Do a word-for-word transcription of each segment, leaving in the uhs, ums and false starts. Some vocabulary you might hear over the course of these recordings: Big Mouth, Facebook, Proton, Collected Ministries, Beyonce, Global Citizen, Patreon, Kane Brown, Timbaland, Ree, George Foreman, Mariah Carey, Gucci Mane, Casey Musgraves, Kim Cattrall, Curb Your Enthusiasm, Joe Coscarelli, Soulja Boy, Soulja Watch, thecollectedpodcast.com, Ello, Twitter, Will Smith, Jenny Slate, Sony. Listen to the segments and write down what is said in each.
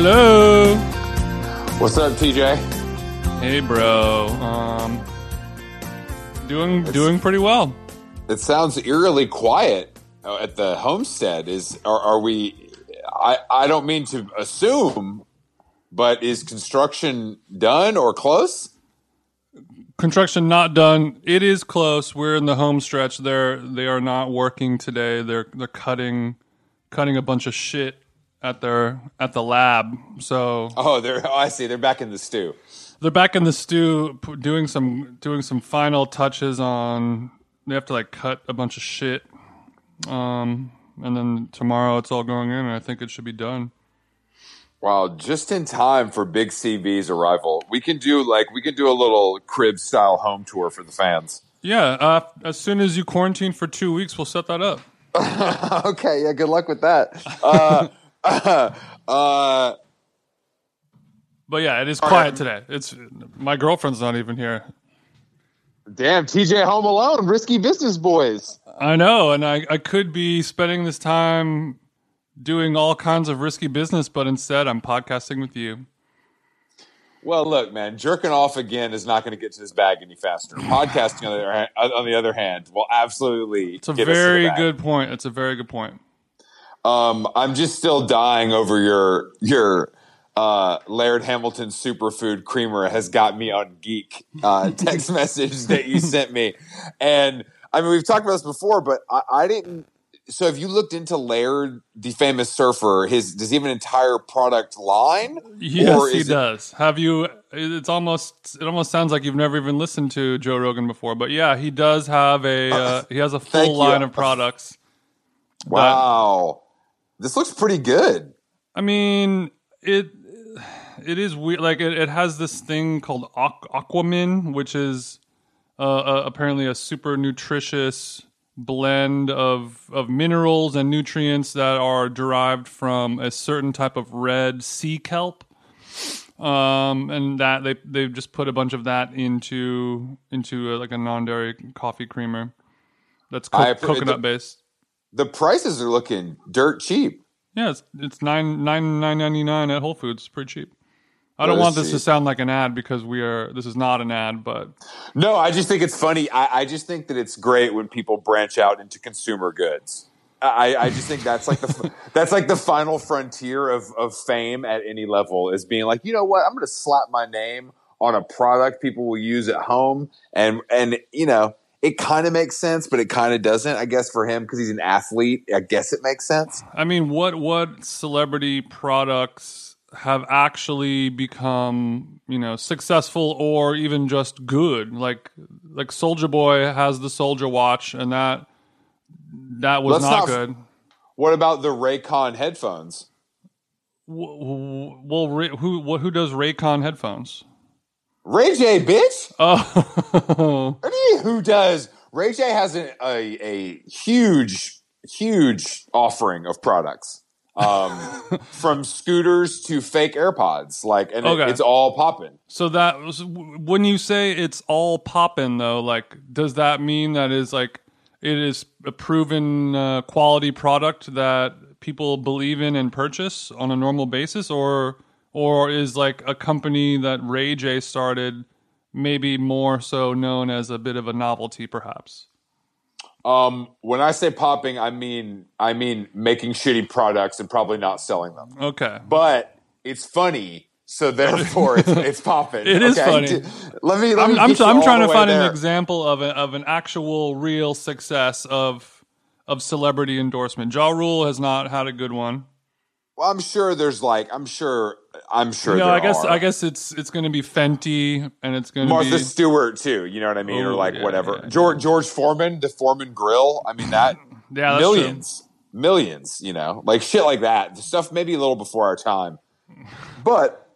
Hello. What's up, T J? Hey, bro. Um, doing it's, doing pretty well. It sounds eerily quiet at the homestead. Is are, are we? I I don't mean to assume, but is construction done or close? Construction not done. It is close. We're in the home stretch. They're they are not working today. They're they're cutting cutting a bunch of shit at their at the lab. So oh, they're oh, I see. They're back in the stew. They're back in the stew doing some doing some final touches on. They have to like cut a bunch of shit, um, and then tomorrow it's all going in, and I think it should be done. Wow, just in time for Big C B's arrival. We can do like we can do a little crib style home tour for the fans. Yeah, uh, as soon as you quarantine for two weeks, we'll set that up. Okay, yeah, good luck with that. Uh, uh, uh, but yeah, it is quiet um, today. It's my girlfriend's not even here. Damn, T J home alone, risky business boys. I know, and I, I could be spending this time doing all kinds of risky business, but instead I'm podcasting with you. Well, look, man, jerking off again is not going to get to this bag any faster. Podcasting, on, the other hand, on the other hand, will absolutely it's a get very us to the bag. Good point. It's a very good point. Um, I'm just still dying over your your uh, Laird Hamilton Superfood Creamer has got me on geek uh, text message that you sent me. And, I mean, we've talked about this before, but I, I didn't So have you looked into Laird, the famous surfer? His does he have an entire product line? Yes, or he does. It, have you? It's almost. It almost sounds like you've never even listened to Joe Rogan before. But yeah, he does have a. Uh, he has a full line of products. Wow, that, this looks pretty good. I mean, it. It is weird. Like it, it has this thing called Aqu- Aquamin, which is uh, uh, apparently a super nutritious blend of of minerals and nutrients that are derived from a certain type of red sea kelp, um, and that they they've just put a bunch of that into into a, like a non-dairy coffee creamer that's co- I, coconut the, based. The prices are looking dirt cheap. Yeah, it's, it's nine nine nine ninety nine at Whole Foods. It's pretty cheap. I don't want this to sound like an ad because we are. This is not an ad, but no, I just think it's funny. I, I just think that it's great when people branch out into consumer goods. I, I just think that's like the that's like the final frontier of of fame at any level is being like, you know what? I'm going to slap my name on a product people will use at home, and and you know it kind of makes sense, but it kind of doesn't. I guess for him because he's an athlete, I guess it makes sense. I mean, what what celebrity products have actually become, you know, successful or even just good? Like, like Soulja Boy has the Soulja Watch, and that that was not, not good. F- what about the Raycon headphones? W- w- well, Ray- who w- who does Raycon headphones? Ray J, bitch. Oh, what do you mean, who does? Ray J has an, a a huge huge offering of products. um, from scooters to fake AirPods, like, and okay. it, it's all popping. So that was, when you say it's all popping, though, like, does that mean that is like it is a proven uh, quality product that people believe in and purchase on a normal basis, or or is like a company that Ray J started maybe more so known as a bit of a novelty, perhaps? Um, when I say popping, I mean I mean making shitty products and probably not selling them. Okay, but it's funny, so therefore it's, it's popping. It okay? is funny. Let me. Let me I'm, I'm, I'm trying to find there. an example of a, of an actual real success of of celebrity endorsement. Ja Rule has not had a good one. Well, I'm sure there's like I'm sure I'm sure. No, there I guess are. I guess it's it's going to be Fenty and it's going to be Martha Stewart too. You know what I mean, Ooh, or like yeah, whatever yeah, George yeah. George Foreman, the Foreman Grill. I mean that yeah, that's millions, true. millions. You know, like shit like that. The stuff maybe a little before our time, but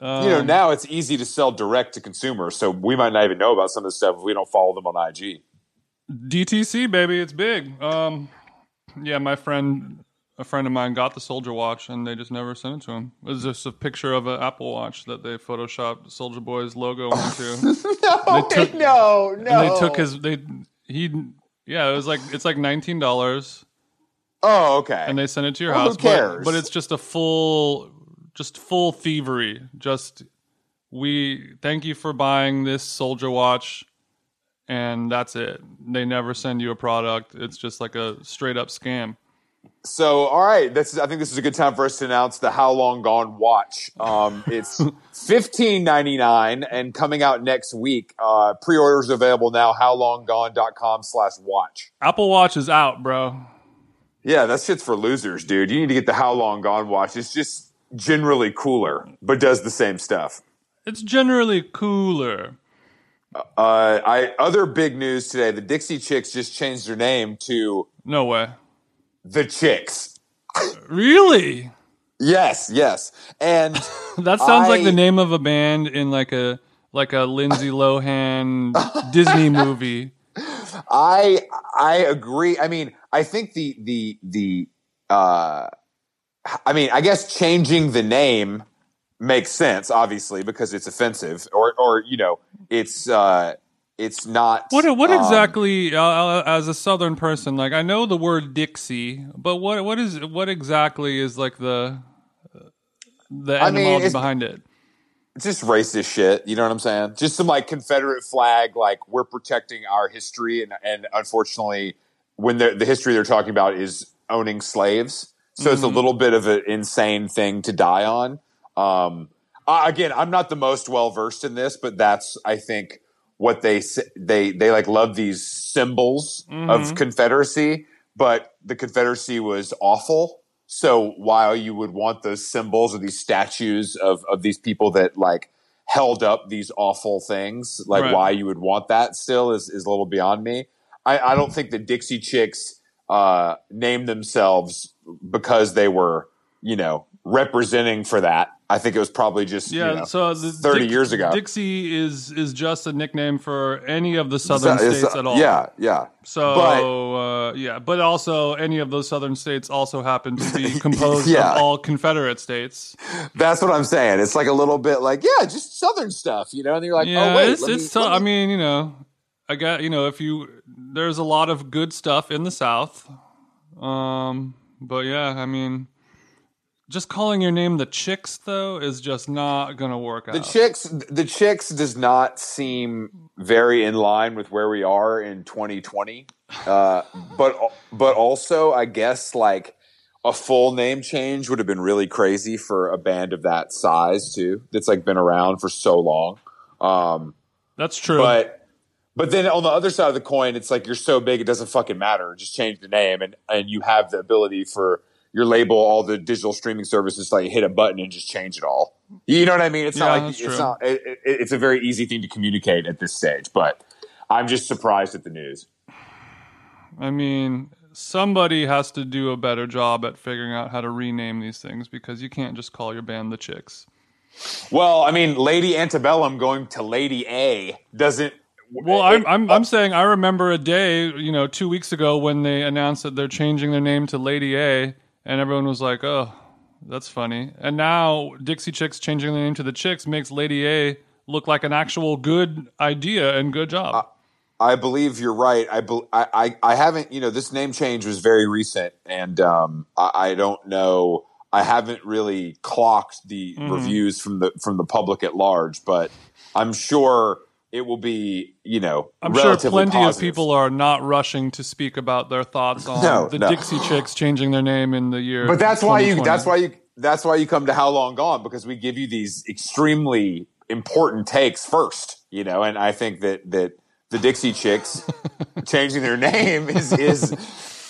um, you know now it's easy to sell direct to consumer. So we might not even know about some of the stuff if we don't follow them on I G. D T C baby, it's big. Um, yeah, my friend. A friend of mine got the Soulja Watch, and they just never sent it to him. It was just a picture of an Apple Watch that they photoshopped Soulja Boy's logo onto. no, took, no, no. And they took his. They he yeah. It was like it's like nineteen dollars. Oh, okay. And they sent it to your well, house. Who cares? But, but it's just a full just full thievery. Just, we thank you for buying this Soulja Watch, and that's it. They never send you a product. It's just like a straight up scam. So, all right, this is, I think this is a good time for us to announce the How Long Gone watch. Um, it's fifteen ninety-nine and coming out next week. Uh, pre-orders available now, howlonggone dot com slash watch. Apple Watch is out, bro. Yeah, that shit's for losers, dude. You need to get the How Long Gone watch. It's just generally cooler, but does the same stuff. It's generally cooler. Uh, I other big news today, the Dixie Chicks just changed their name to... No way. The Chicks. Really? Yes, yes. And that sounds I, like the name of a band in like a like a Lindsay Lohan Disney movie. I I agree. I mean, I think the the the uh I mean, I guess changing the name makes sense, obviously, because it's offensive or or you know, it's uh It's not... What What um, exactly, uh, as a Southern person, like, I know the word Dixie, but what what is what exactly is, like, the the etymology I mean, behind it? It's just racist shit, you know what I'm saying? Just some, like, Confederate flag, like, we're protecting our history, and, and unfortunately, when the history they're talking about is owning slaves, so mm-hmm. it's a little bit of an insane thing to die on. Um, uh, again, I'm not the most well-versed in this, but that's, I think... What they they they like love these symbols mm-hmm. of Confederacy, but the Confederacy was awful. So while you would want those symbols or these statues of of these people that like held up these awful things, like right. why you would want that still is is a little beyond me. I, I don't think the Dixie Chicks uh, named themselves because they were you know representing for that. I think it was probably just yeah, you know, so thirty Dick, years ago. Dixie is is just a nickname for any of the southern so, states uh, at all. Yeah, yeah. So but, uh, yeah, but also any of those southern states also happen to be composed yeah. of all Confederate states. That's what I'm saying. It's like a little bit like yeah, just southern stuff, you know. And you're like, yeah, oh wait, it's, let it's me, t- let me. I mean, you know, I got you know, if you there's a lot of good stuff in the South, um, but yeah, I mean. Just calling your name the Chicks, though, is just not going to work out. The Chicks the Chicks does not seem very in line with where we are in twenty twenty. Uh, but but also, I guess, like, a full name change would have been really crazy for a band of that size, too. That's, like, been around for so long. Um, That's true. But but then on the other side of the coin, it's like you're so big, it doesn't fucking matter. Just change the name, and, and you have the ability for... your label, all the digital streaming services, like hit a button and just change it all. You know what I mean? It's yeah, not like it's not. It, it, it's a very easy thing to communicate at this stage, but I'm just surprised at the news. I mean, somebody has to do a better job at figuring out how to rename these things because you can't just call your band the Chicks. Well, I mean, Lady Antebellum going to Lady A doesn't. Well, I'm I'm I'm saying I remember a day, you know, two weeks ago when they announced that they're changing their name to Lady A. And everyone was like, oh, that's funny. And now Dixie Chicks changing the name to the Chicks makes Lady A look like an actual good idea and good job. I, I believe you're right. I, be, I, I, I haven't, you know, this name change was very recent. And um, I, I don't know. I haven't really clocked the mm. reviews from the from the public at large. But I'm sure it will be, you know, I'm sure plenty positive. Of people are not rushing to speak about their thoughts on no, the no. Dixie Chicks changing their name in the year. But that's why you that's why you that's why you come to How Long Gone, because we give you these extremely important takes first, you know, and I think that that the Dixie Chicks changing their name is is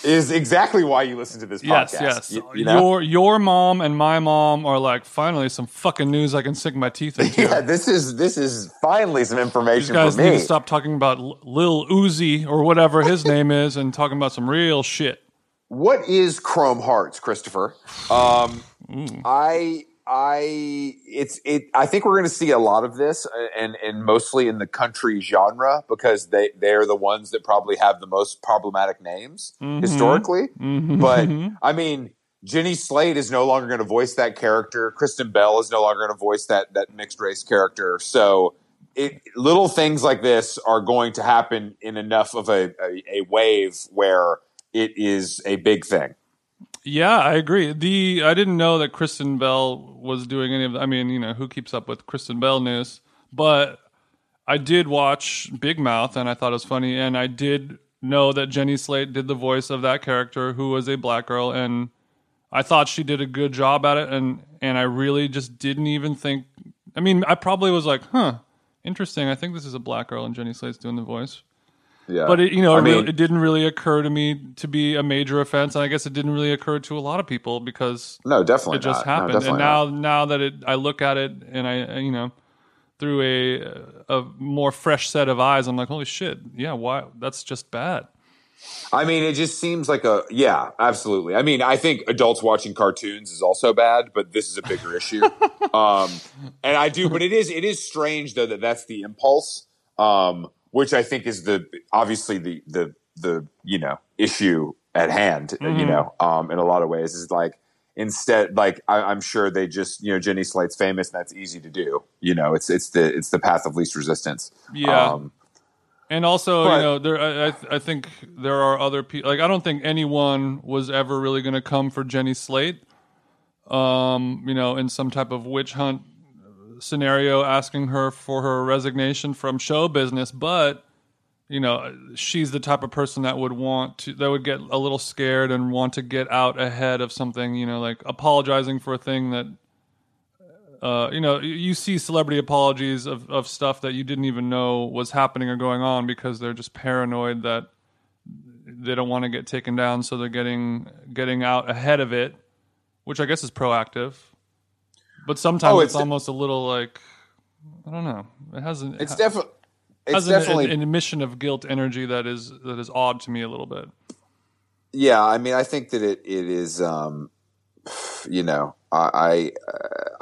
is exactly why you listen to this podcast. Yes, yes. You, you know? Your your mom and my mom are like, finally some fucking news I can sink my teeth into. Yeah, this is this is finally some information for me. You guys need to stop talking about Lil Uzi or whatever his name is and talking about some real shit. What is Chrome Hearts, Christopher? Um, mm. I I it's it. I think we're going to see a lot of this, and and mostly in the country genre because they they're the ones that probably have the most problematic names mm-hmm. historically. Mm-hmm. But I mean, Jenny Slate is no longer going to voice that character. Kristen Bell is no longer going to voice that that mixed race character. So it, little things like this are going to happen in enough of a a, a wave where it is a big thing. Yeah, I agree. The I didn't know that Kristen Bell was doing any of the, I mean, you know, who keeps up with Kristen Bell news? But I did watch Big Mouth, and I thought it was funny. And I did know that Jenny Slate did the voice of that character, who was a black girl. And I thought she did a good job at it. And, and I really just didn't even think... I mean, I probably was like, huh, interesting. I think this is a black girl, and Jenny Slate's doing the voice. Yeah. But it, you know, I mean, it didn't really occur to me to be a major offense, and I guess it didn't really occur to a lot of people because no, definitely it just not. happened. No, and now, not. now that it, I look at it, and I, you know, through a a more fresh set of eyes, I'm like, holy shit, yeah, why? That's just bad. I mean, it just seems like a yeah, absolutely. I mean, I think adults watching cartoons is also bad, but this is a bigger issue. um, and I do, but it is it is strange though that that's the impulse. Um, Which I think is the obviously the the the you know issue at hand. Mm-hmm. You know, um, in a lot of ways is like instead like I, I'm sure they just you know Jenny Slate's famous and that's easy to do. You know, it's it's the it's the path of least resistance. Yeah, um, and also but, you know there I I think there are other people like I don't think anyone was ever really going to come for Jenny Slate. Um, you know, in some type of witch hunt scenario asking her for her resignation from show business, but you know she's the type of person that would want to that would get a little scared and want to get out ahead of something, you know, like apologizing for a thing that uh you know you see celebrity apologies of of stuff that you didn't even know was happening or going on because they're just paranoid that they don't want to get taken down, so they're getting getting out ahead of it, which I guess is proactive. But sometimes oh, it's, it's almost a little like I don't know. It hasn't. It's, defi- it's has definitely an, an admission of guilt energy that is that is odd to me a little bit. Yeah, I mean, I think that it it is. Um, you know, I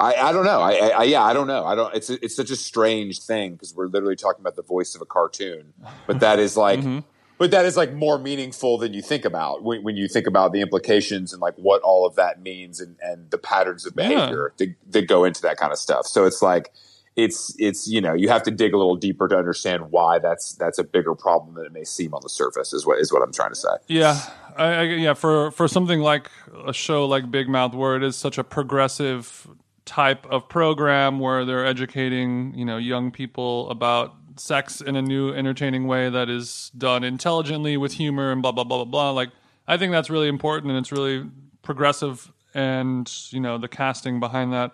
I I, I don't know. I, I yeah, I don't know. I don't. It's it's such a strange thing because we're literally talking about the voice of a cartoon, but that is like. mm-hmm. But that is like more meaningful than you think about when, when you think about the implications and like what all of that means and, and the patterns of behavior yeah. that, that go into that kind of stuff. So it's like it's it's you know you have to dig a little deeper to understand why that's that's a bigger problem than it may seem on the surface is what is what I'm trying to say. Yeah, I, I, yeah. For for something like a show like Big Mouth, where it is such a progressive type of program where they're educating you know young people about sex in a new entertaining way that is done intelligently with humor and blah blah blah blah blah. Like I think that's really important and it's really progressive, and you know the casting behind that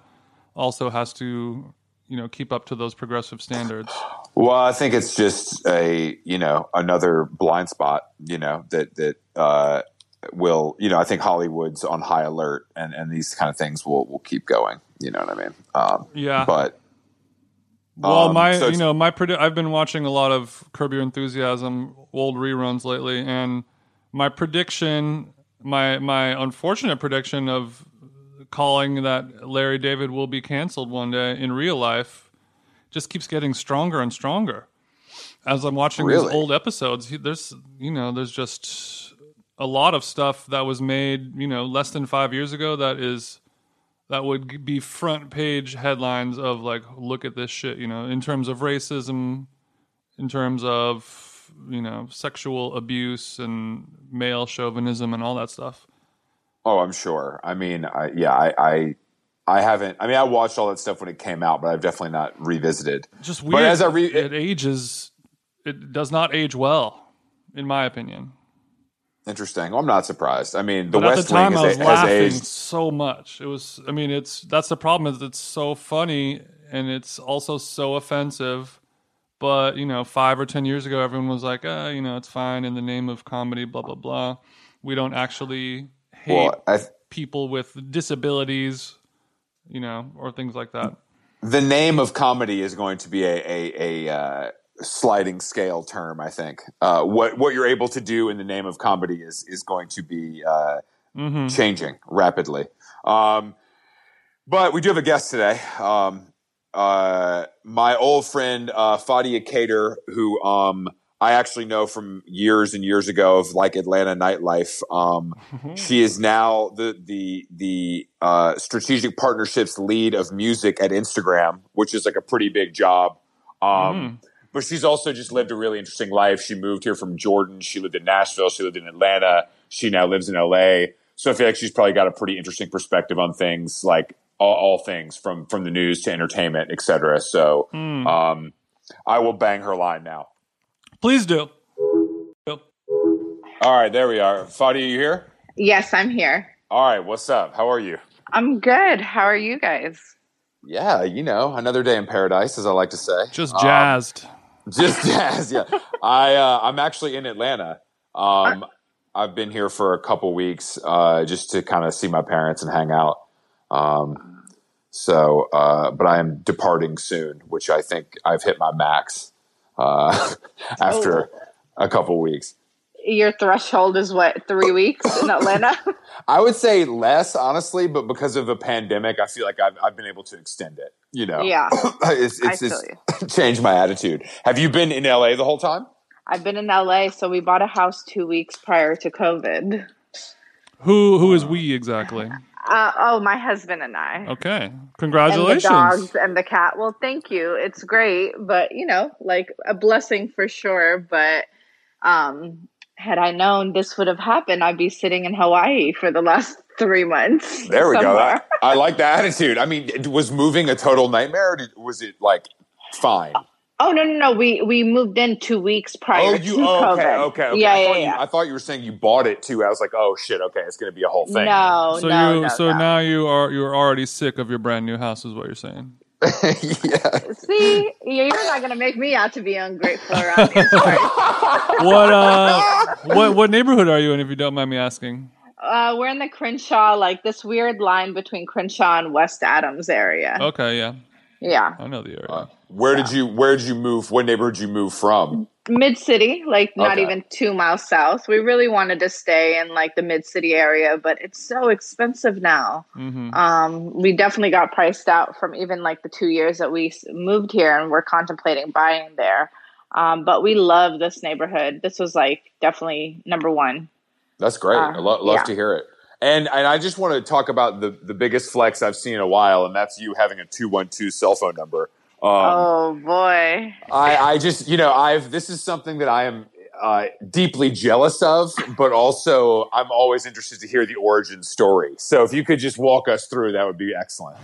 also has to you know keep up to those progressive standards. Well, I think it's just a you know another blind spot you know that that uh will you know I think Hollywood's on high alert and and these kind of things will will keep going. You know what I mean? Um, yeah, but. Well, um, my so you know my produ- I've been watching a lot of Curb Your Enthusiasm old reruns lately, and my prediction, my my unfortunate prediction of calling that Larry David will be canceled one day in real life just keeps getting stronger and stronger as I'm watching really? these old episodes. There's you know there's just a lot of stuff that was made you know less than five years ago that is. That would be front page headlines of like, look at this shit, you know, in terms of racism, in terms of, you know, sexual abuse and male chauvinism and all that stuff. Oh, I'm sure. I mean, I, yeah, I, I, I haven't, I mean, I watched all that stuff when it came out, but I've definitely not revisited. Just weird. But as I re- it ages, it does not age well, in my opinion. Interesting. Well, I'm not surprised. I mean, the but West the Wing has, has aged so much. It was. I mean, it's that's the problem. Is it's so funny and it's also so offensive. But you know, five or ten years ago, everyone was like, uh, you know, it's fine in the name of comedy. Blah blah blah. We don't actually hate well, I th- people with disabilities, you know, or things like that. The name of comedy is going to be a a. a uh, sliding scale term, I think. Uh, what what you're able to do in the name of comedy is is going to be uh, mm-hmm. changing rapidly. Um, but we do have a guest today. Um, uh, my old friend uh, Fadia Cater, who um, I actually know from years and years ago of like Atlanta nightlife. Um, she is now the the the uh, strategic partnerships lead of music at Instagram, which is like a pretty big job. Um, mm-hmm. But she's also just lived a really interesting life. She moved here from Jordan. She lived in Nashville. She lived in Atlanta. She now lives in L A. So I feel like she's probably got a pretty interesting perspective on things, like all, all things from, from the news to entertainment, et cetera. So mm. um, I will bang her line now. Please do. All right, there we are. Fadia, you here? Yes, I'm here. All right, what's up? How are you? I'm good. How are you guys? Yeah, you know, another day in paradise, as I like to say. Just jazzed. Um, just jazzed, yeah. I, uh, I'm actually in Atlanta. Um, I've been here for a couple weeks uh, just to kind of see my parents and hang out. Um, so, uh, but I am departing soon, which I think I've hit my max uh, after oh. a couple weeks. Your threshold is what, three weeks in Atlanta? I would say less, honestly, but because of a pandemic, I feel like I've, I've been able to extend it. You know, yeah, it's, it's, I feel it's you. Changed my attitude. Have you been in L A the whole time? I've been in L A, so we bought a house two weeks prior to COVID. Who who is we exactly? Uh, oh, my husband and I. Okay, congratulations. And the dogs and the cat. Well, thank you. It's great, but you know, like a blessing for sure. But um, had I known this would have happened, I'd be sitting in Hawaii for the last three months. There we somewhere. go. I, I like that attitude. I mean, was moving a total nightmare, or did, was it like fine? Uh, Oh, no, no, no. We we moved in two weeks prior oh, you, to oh, okay, COVID. Okay, okay. Yeah, I, yeah, thought yeah. You, I thought you were saying you bought it, too. I was like, oh, shit, okay, it's going to be a whole thing. No, so no, you, no. So no. now you are, you're already sick of your brand new house is what you're saying. Yeah. See, you're not going to make me out to be ungrateful around here. what, uh, what, what neighborhood are you in, if you don't mind me asking? Uh, we're in the Crenshaw, like this weird line between Crenshaw and West Adams area. Okay, yeah. Yeah. I know the area. Uh, where yeah. did you where did you move? What neighborhood did you move from? Mid-city, like not okay. even two miles south. We really wanted to stay in like the mid-city area, but it's so expensive now. Mm-hmm. Um, we definitely got priced out from even like the two years that we moved here, and we're contemplating buying there. Um, but we love this neighborhood. This was like definitely number one. That's great. Uh, I lo- love yeah. to hear it. And and I just want to talk about the, the biggest flex I've seen in a while, and that's you having a two one two cell phone number. Um, oh, boy. I, I just, you know, I've this is something that I am uh, deeply jealous of, but also I'm always interested to hear the origin story. So if you could just walk us through, that would be excellent.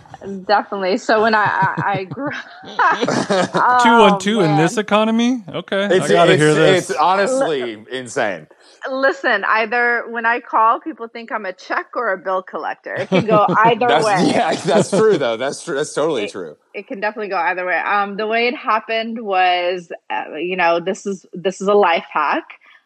Definitely. So when I, I, I grew up. two one two in this economy? Okay. It's, I got to hear this. It's honestly insane. Listen, either when I call, people think I'm a check or a bill collector. It can go either that's, way. Yeah, that's true, though. That's true. That's totally it, true. It can definitely go either way. Um, the way it happened was, uh, you know, this is this is a life hack.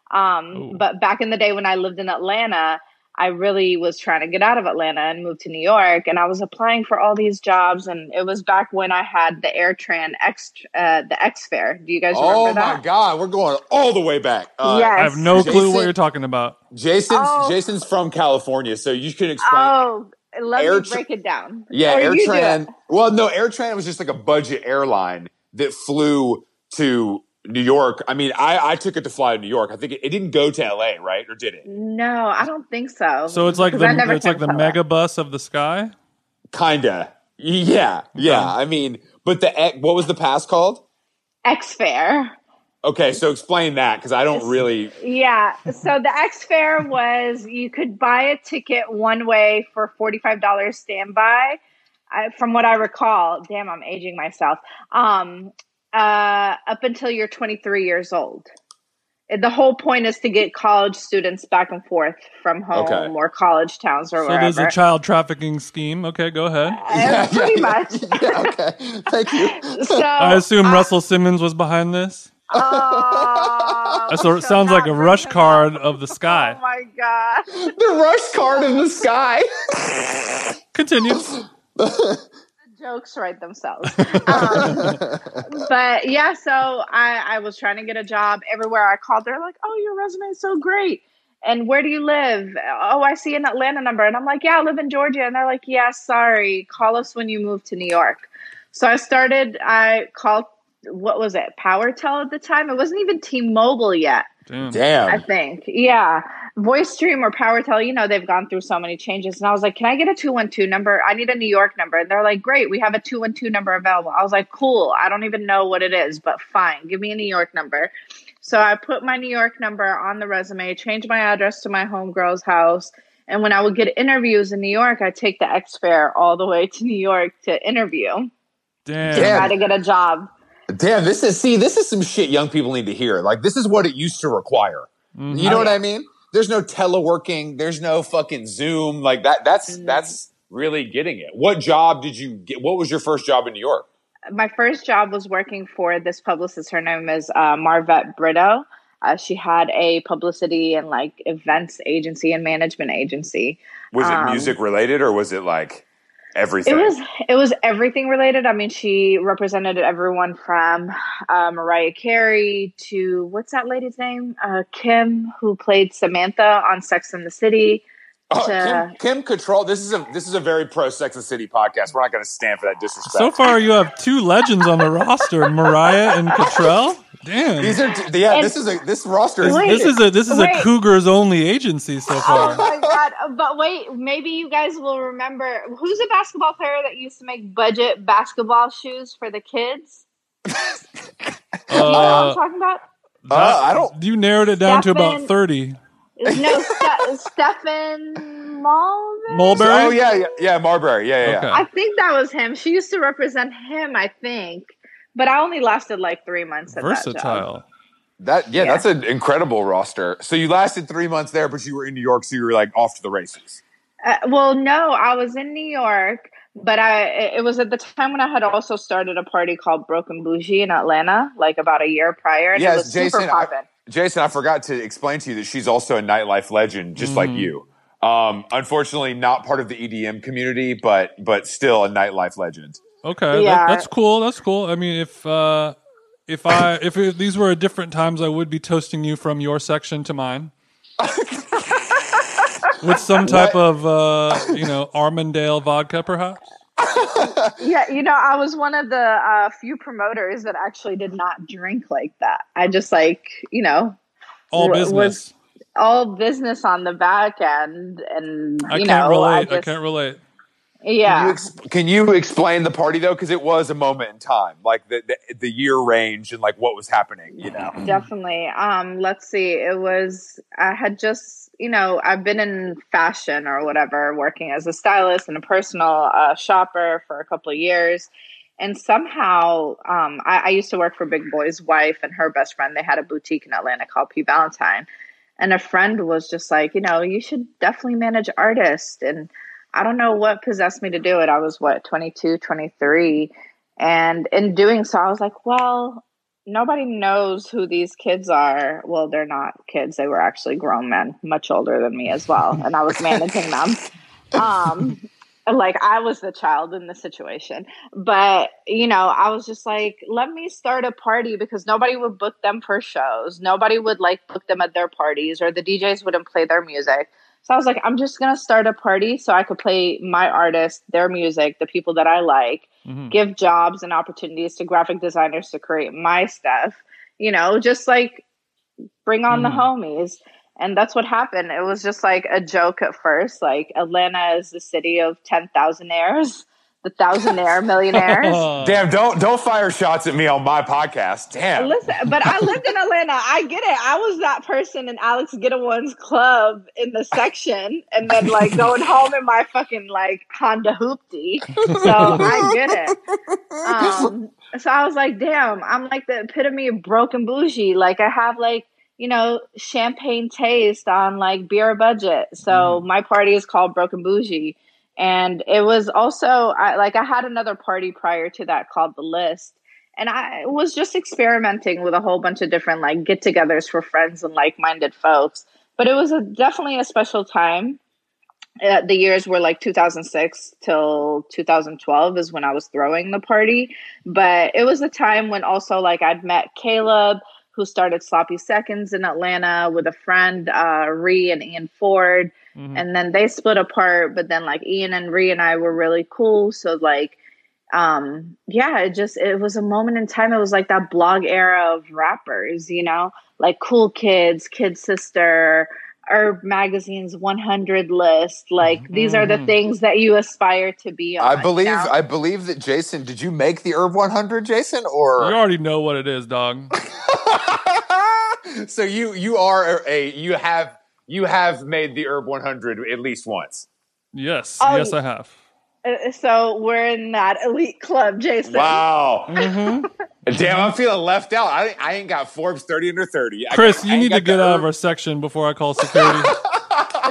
Um, but back in the day when I lived in Atlanta, I really was trying to get out of Atlanta and move to New York, and I was applying for all these jobs, and it was back when I had the AirTran X, uh, the X-Fare. Do you guys remember oh that? Oh my God, we're going all the way back. Uh, yes. I have no Jason, clue what you're talking about. Jason's oh. Jason's from California, so you can explain. Oh, let Air me break tra- it down. Yeah, AirTran. Well, no, AirTran was just like a budget airline that flew to New York. I mean, I, I took it to fly to New York. I think it, it didn't go to L A, right? Or did it? No, I don't think so. So it's like the it's like the mega bus of the sky? Kinda. Yeah. Yeah. Okay. I mean, but the what was the pass called? X-Fare. Okay, so explain that, because I don't really... Yeah, so the X-Fare was you could buy a ticket one way for forty-five dollars standby. I, from what I recall, damn, I'm aging myself. Um... Uh, up until you're twenty-three years old. The whole point is to get college students back and forth from home okay. or college towns or so wherever. So there's a child trafficking scheme. Okay, go ahead. Uh, yeah, pretty yeah, much. Yeah, yeah, okay, thank you. So, I assume uh, Russell Simmons was behind this. Uh, That's what, so sounds like a rush card of the sky. Oh my God. The rush card of the sky. Continue. Jokes write themselves. Um, but yeah, so I, I was trying to get a job everywhere I called. They're like, oh, your resume is so great. And where do you live? Oh, I see an Atlanta number. And I'm like, yeah, I live in Georgia. And they're like, yeah, sorry. Call us when you move to New York. So I started, I called, what was it? PowerTel at the time. It wasn't even T-Mobile yet. Damn. Damn. I think. Yeah. VoiceStream or PowerTel, you know, they've gone through so many changes. And I was like, can I get a two one two number? I need a New York number. And they're like, great, we have a two one two number available. I was like, cool. I don't even know what it is, but fine. Give me a New York number. So I put my New York number on the resume, changed my address to my homegirl's house, And when I would get interviews in New York, I'd take the X-Fare all the way to New York to interview. Damn. To try to get a job. Damn, this is, see, this is some shit young people need to hear. Like, this is what it used to require. Mm-hmm. You know what I mean? There's no teleworking. There's no fucking Zoom. Like, that. that's mm-hmm. that's really getting it. What job did you get? What was your first job in New York? My first job was working for this publicist. Her name is uh, Marvette Brito. Uh, she had a publicity and, like, events agency and management agency. Was um, it music related, or was it, like, everything? It was it was everything related. I mean, she represented everyone from uh, Mariah Carey to, what's that lady's name? Uh, Kim, who played Samantha on Sex and the City. Oh, to, Kim, Kim Cattrall. This is a this is a very pro Sex and City podcast. We're not going to stand for that disrespect. So far, you have two legends on the roster: Mariah and Cattrall. Damn, these are t- yeah. And this is a this roster. Is, wait, this is a this is wait. a Cougars only agency so far. Oh my god! But wait, maybe you guys will remember who's a basketball player that used to make budget basketball shoes for the kids. uh, you know what I'm talking about? Uh, I don't. You narrowed it down Stephen, to about thirty. No, Ste- Stephen Marbury. Marbury. Oh yeah, yeah, yeah, Marbury. Yeah, yeah, okay. yeah. I think that was him. She used to represent him. I think. But I only lasted like three months at Versatile. that job. That yeah, yeah, that's an incredible roster. So you lasted three months there, but you were in New York, so you were like off to the races. Uh, well, no, I was in New York, but I it was at the time when I had also started a party called Broken Bougie in Atlanta, like about a year prior. And yes, it was Jason, super poppin'. I, Jason, I forgot to explain to you that she's also a nightlife legend, just mm. like you. Um, unfortunately, not part of the E D M community, but but still a nightlife legend. Okay, yeah. that, that's cool. That's cool. I mean, if uh, if I if it, these were at different times, I would be toasting you from your section to mine with some type what? of uh, you know Armandale vodka, perhaps. Yeah, you know, I was one of the uh, few promoters that actually did not drink like that. I just like you know all r- business. Was all business on the back end, and you I can't know, relate. I, just, I can't relate. Yeah. Can you, ex- can you explain the party though? Because it was a moment in time, like the, the the year range and like what was happening, you know? Definitely. Um, let's see. It was, I had just, you know, I've been in fashion or whatever, working as a stylist and a personal uh, shopper for a couple of years. And somehow um, I, I used to work for Big Boy's wife and her best friend. They had a boutique in Atlanta called P. Valentine. And a friend was just like, you know, you should definitely manage artists. And I don't know what possessed me to do it. I was, what, twenty-two, twenty-three. And in doing so, I was like, well, nobody knows who these kids are. Well, they're not kids. They were actually grown men, much older than me as well. And I was managing them. Um, like, I was the child in the situation. But, you know, I was just like, let me start a party because nobody would book them for shows. Nobody would, like, book them at their parties or the D Js wouldn't play their music. So I was like, I'm just going to start a party so I could play my artists, their music, the people that I like, mm-hmm. give jobs and opportunities to graphic designers to create my stuff, you know, just like bring on mm-hmm. the homies. And that's what happened. It was just like a joke at first. Like Atlanta is the city of ten thousandaires, the thousandaire millionaires. Damn, don't don't fire shots at me on my podcast. Damn. Listen, but I lived in Atlanta. I get it. I was that person in Alex Gittawan's club in the section and then like going home in my fucking like Honda Hoopty. So I get it. Um, so I was like, damn, I'm like the epitome of broken bougie. Like I have like, you know, champagne taste on like beer budget. So mm. my party is called Broken Bougie. And it was also I, like I had another party prior to that called The List. And I was just experimenting with a whole bunch of different like get togethers for friends and like minded folks. But it was a, definitely a special time. Uh, the years were like two thousand six till two thousand twelve is when I was throwing the party. But it was a time when also like I'd met Caleb, who started Sloppy Seconds in Atlanta with a friend, uh, Ree and Ian Ford. Mm-hmm. And then they split apart, but then like Ian and Ree and I were really cool. So like, um, yeah, it just, it was a moment in time. It was like that blog era of rappers, you know, like Cool Kids, Kid Sister, Herb Magazine's one hundred list. Like mm-hmm. these are the things that you aspire to be on. I believe, now. I believe that Jason, did you make the Herb one hundred, Jason? Or you already know what it is, dog. So you, you are a, you have you have made the Herb one hundred at least once. Yes. Oh, yes, I have. So we're in that elite club, Jason. Wow. Mm-hmm. Damn, I'm feeling left out. I, I ain't got Forbes thirty under thirty. I Chris, got, you need to get out of our section before I call security.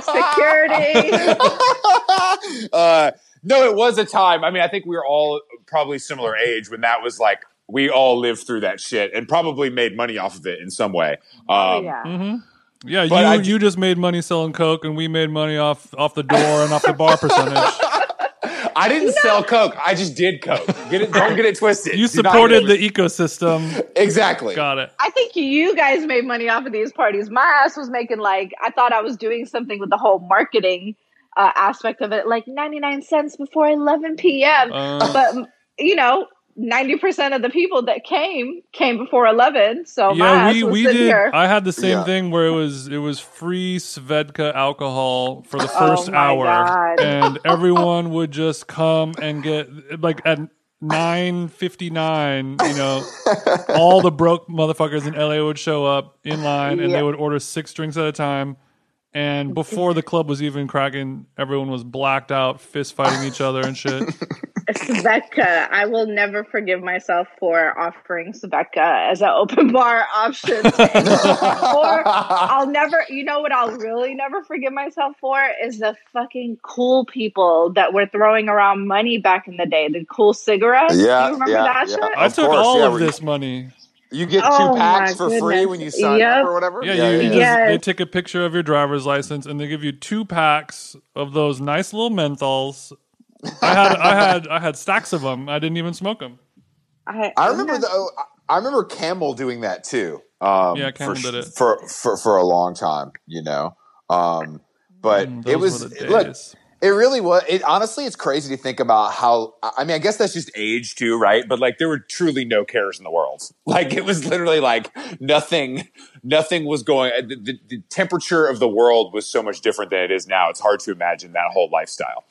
Security. uh, no, it was a time. I mean, I think we were all probably similar age when that was like, we all lived through that shit and probably made money off of it in some way. Um, oh, yeah. Mm-hmm. Yeah, you, I, you just made money selling Coke, and we made money off, off the door and off the bar percentage. I didn't no. sell Coke. I just did Coke. Get it, don't get it twisted. You supported the ecosystem. Exactly. Got it. I think you guys made money off of these parties. My ass was making like, I thought I was doing something with the whole marketing uh, aspect of it, like ninety-nine cents before eleven p.m. Uh, but, you know, ninety percent of the people that came came before eleven. So yeah, my ass we, was we did. Here. I had the same yeah. thing where it was it was free Svedka alcohol for the first oh hour, God. And everyone would just come and get like at nine fifty-nine. You know, all the broke motherfuckers in L A would show up in line, and yeah. they would order six drinks at a time. And before the club was even cracking, everyone was blacked out, fist fighting each other and shit. Svedka. I will never forgive myself for offering Svedka as an open bar option. Or I'll never, you know what I'll really never forgive myself for is the fucking cool people that were throwing around money back in the day. The cool cigarettes. Yeah, you remember yeah, that yeah. shit? I took course, all yeah, of this money. You get two oh packs for goodness. free when you sign yep. up or whatever? Yeah, yeah, you, yeah. Just, yes. They take a picture of your driver's license and they give you two packs of those nice little menthols. I had I had I had stacks of them. I didn't even smoke them. I, I remember the, oh, I remember Camel doing that too. Um, yeah, Camel for, did it for, for for a long time, you know. Um, but mm, it was look, it really was. It honestly, it's crazy to think about how. I mean, I guess that's just age too, right? But like, there were truly no cares in the world. Like, it was literally like nothing. Nothing was going. The, the, the temperature of the world was so much different than it is now. It's hard to imagine that whole lifestyle.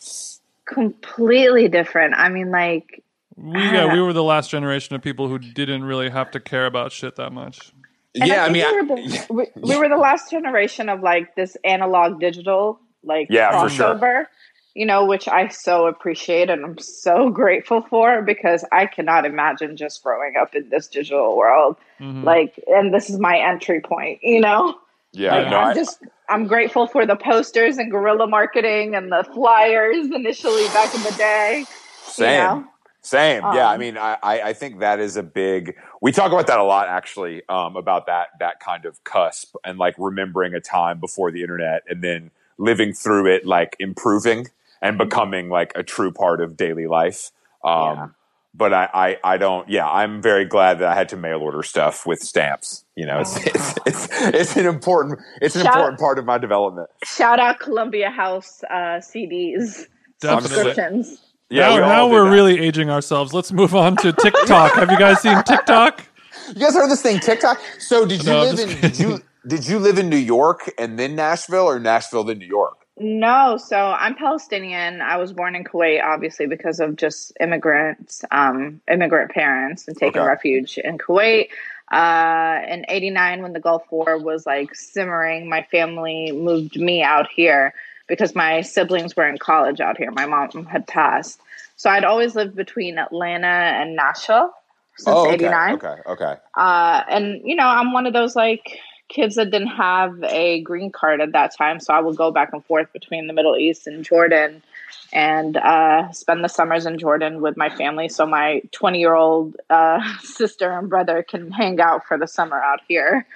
Completely different. I mean, like, we, yeah, we were the last generation of people who didn't really have to care about shit that much. And yeah, I, I mean, we, I, were the, we, yeah. we were the last generation of like this analog digital, like, yeah, crossover, for sure. You know, which I so appreciate and I'm so grateful for because I cannot imagine just growing up in this digital world. Mm-hmm. Like, and this is my entry point, you know. Yeah, like, no, I'm just I'm grateful for the posters and guerrilla marketing and the flyers initially back in the day. Same, you know? Same. Um, yeah, I mean, I, I think that is a big. We talk about that a lot, actually, um, about that that kind of cusp and like remembering a time before the internet and then living through it, like improving and becoming like a true part of daily life. Um, yeah. But I, I, I don't, yeah, I'm very glad that I had to mail order stuff with stamps. You know, it's, it's, it's, it's an important, it's an shout, important part of my development. Shout out Columbia House uh, C Ds, Definitely. subscriptions. Yeah, now, we now we're that. really aging ourselves. Let's move on to TikTok. Have you guys seen TikTok? You guys heard this thing, TikTok? So did you no, live in, did you, did you live in New York and then Nashville or Nashville then New York? No, so I'm Palestinian. I was born in Kuwait, obviously, because of just immigrants, um, immigrant parents, and taking okay. refuge in Kuwait. Uh, in eighty-nine, when the Gulf War was like simmering, my family moved me out here because my siblings were in college out here. My mom had passed, so I'd always lived between Atlanta and Nashville since oh, okay. eighty-nine. Okay, okay. Uh, and you know, I'm one of those like. kids that didn't have a green card at that time, so I would go back and forth between the Middle East and Jordan and uh, spend the summers in Jordan with my family so my twenty-year-old uh, sister and brother can hang out for the summer out here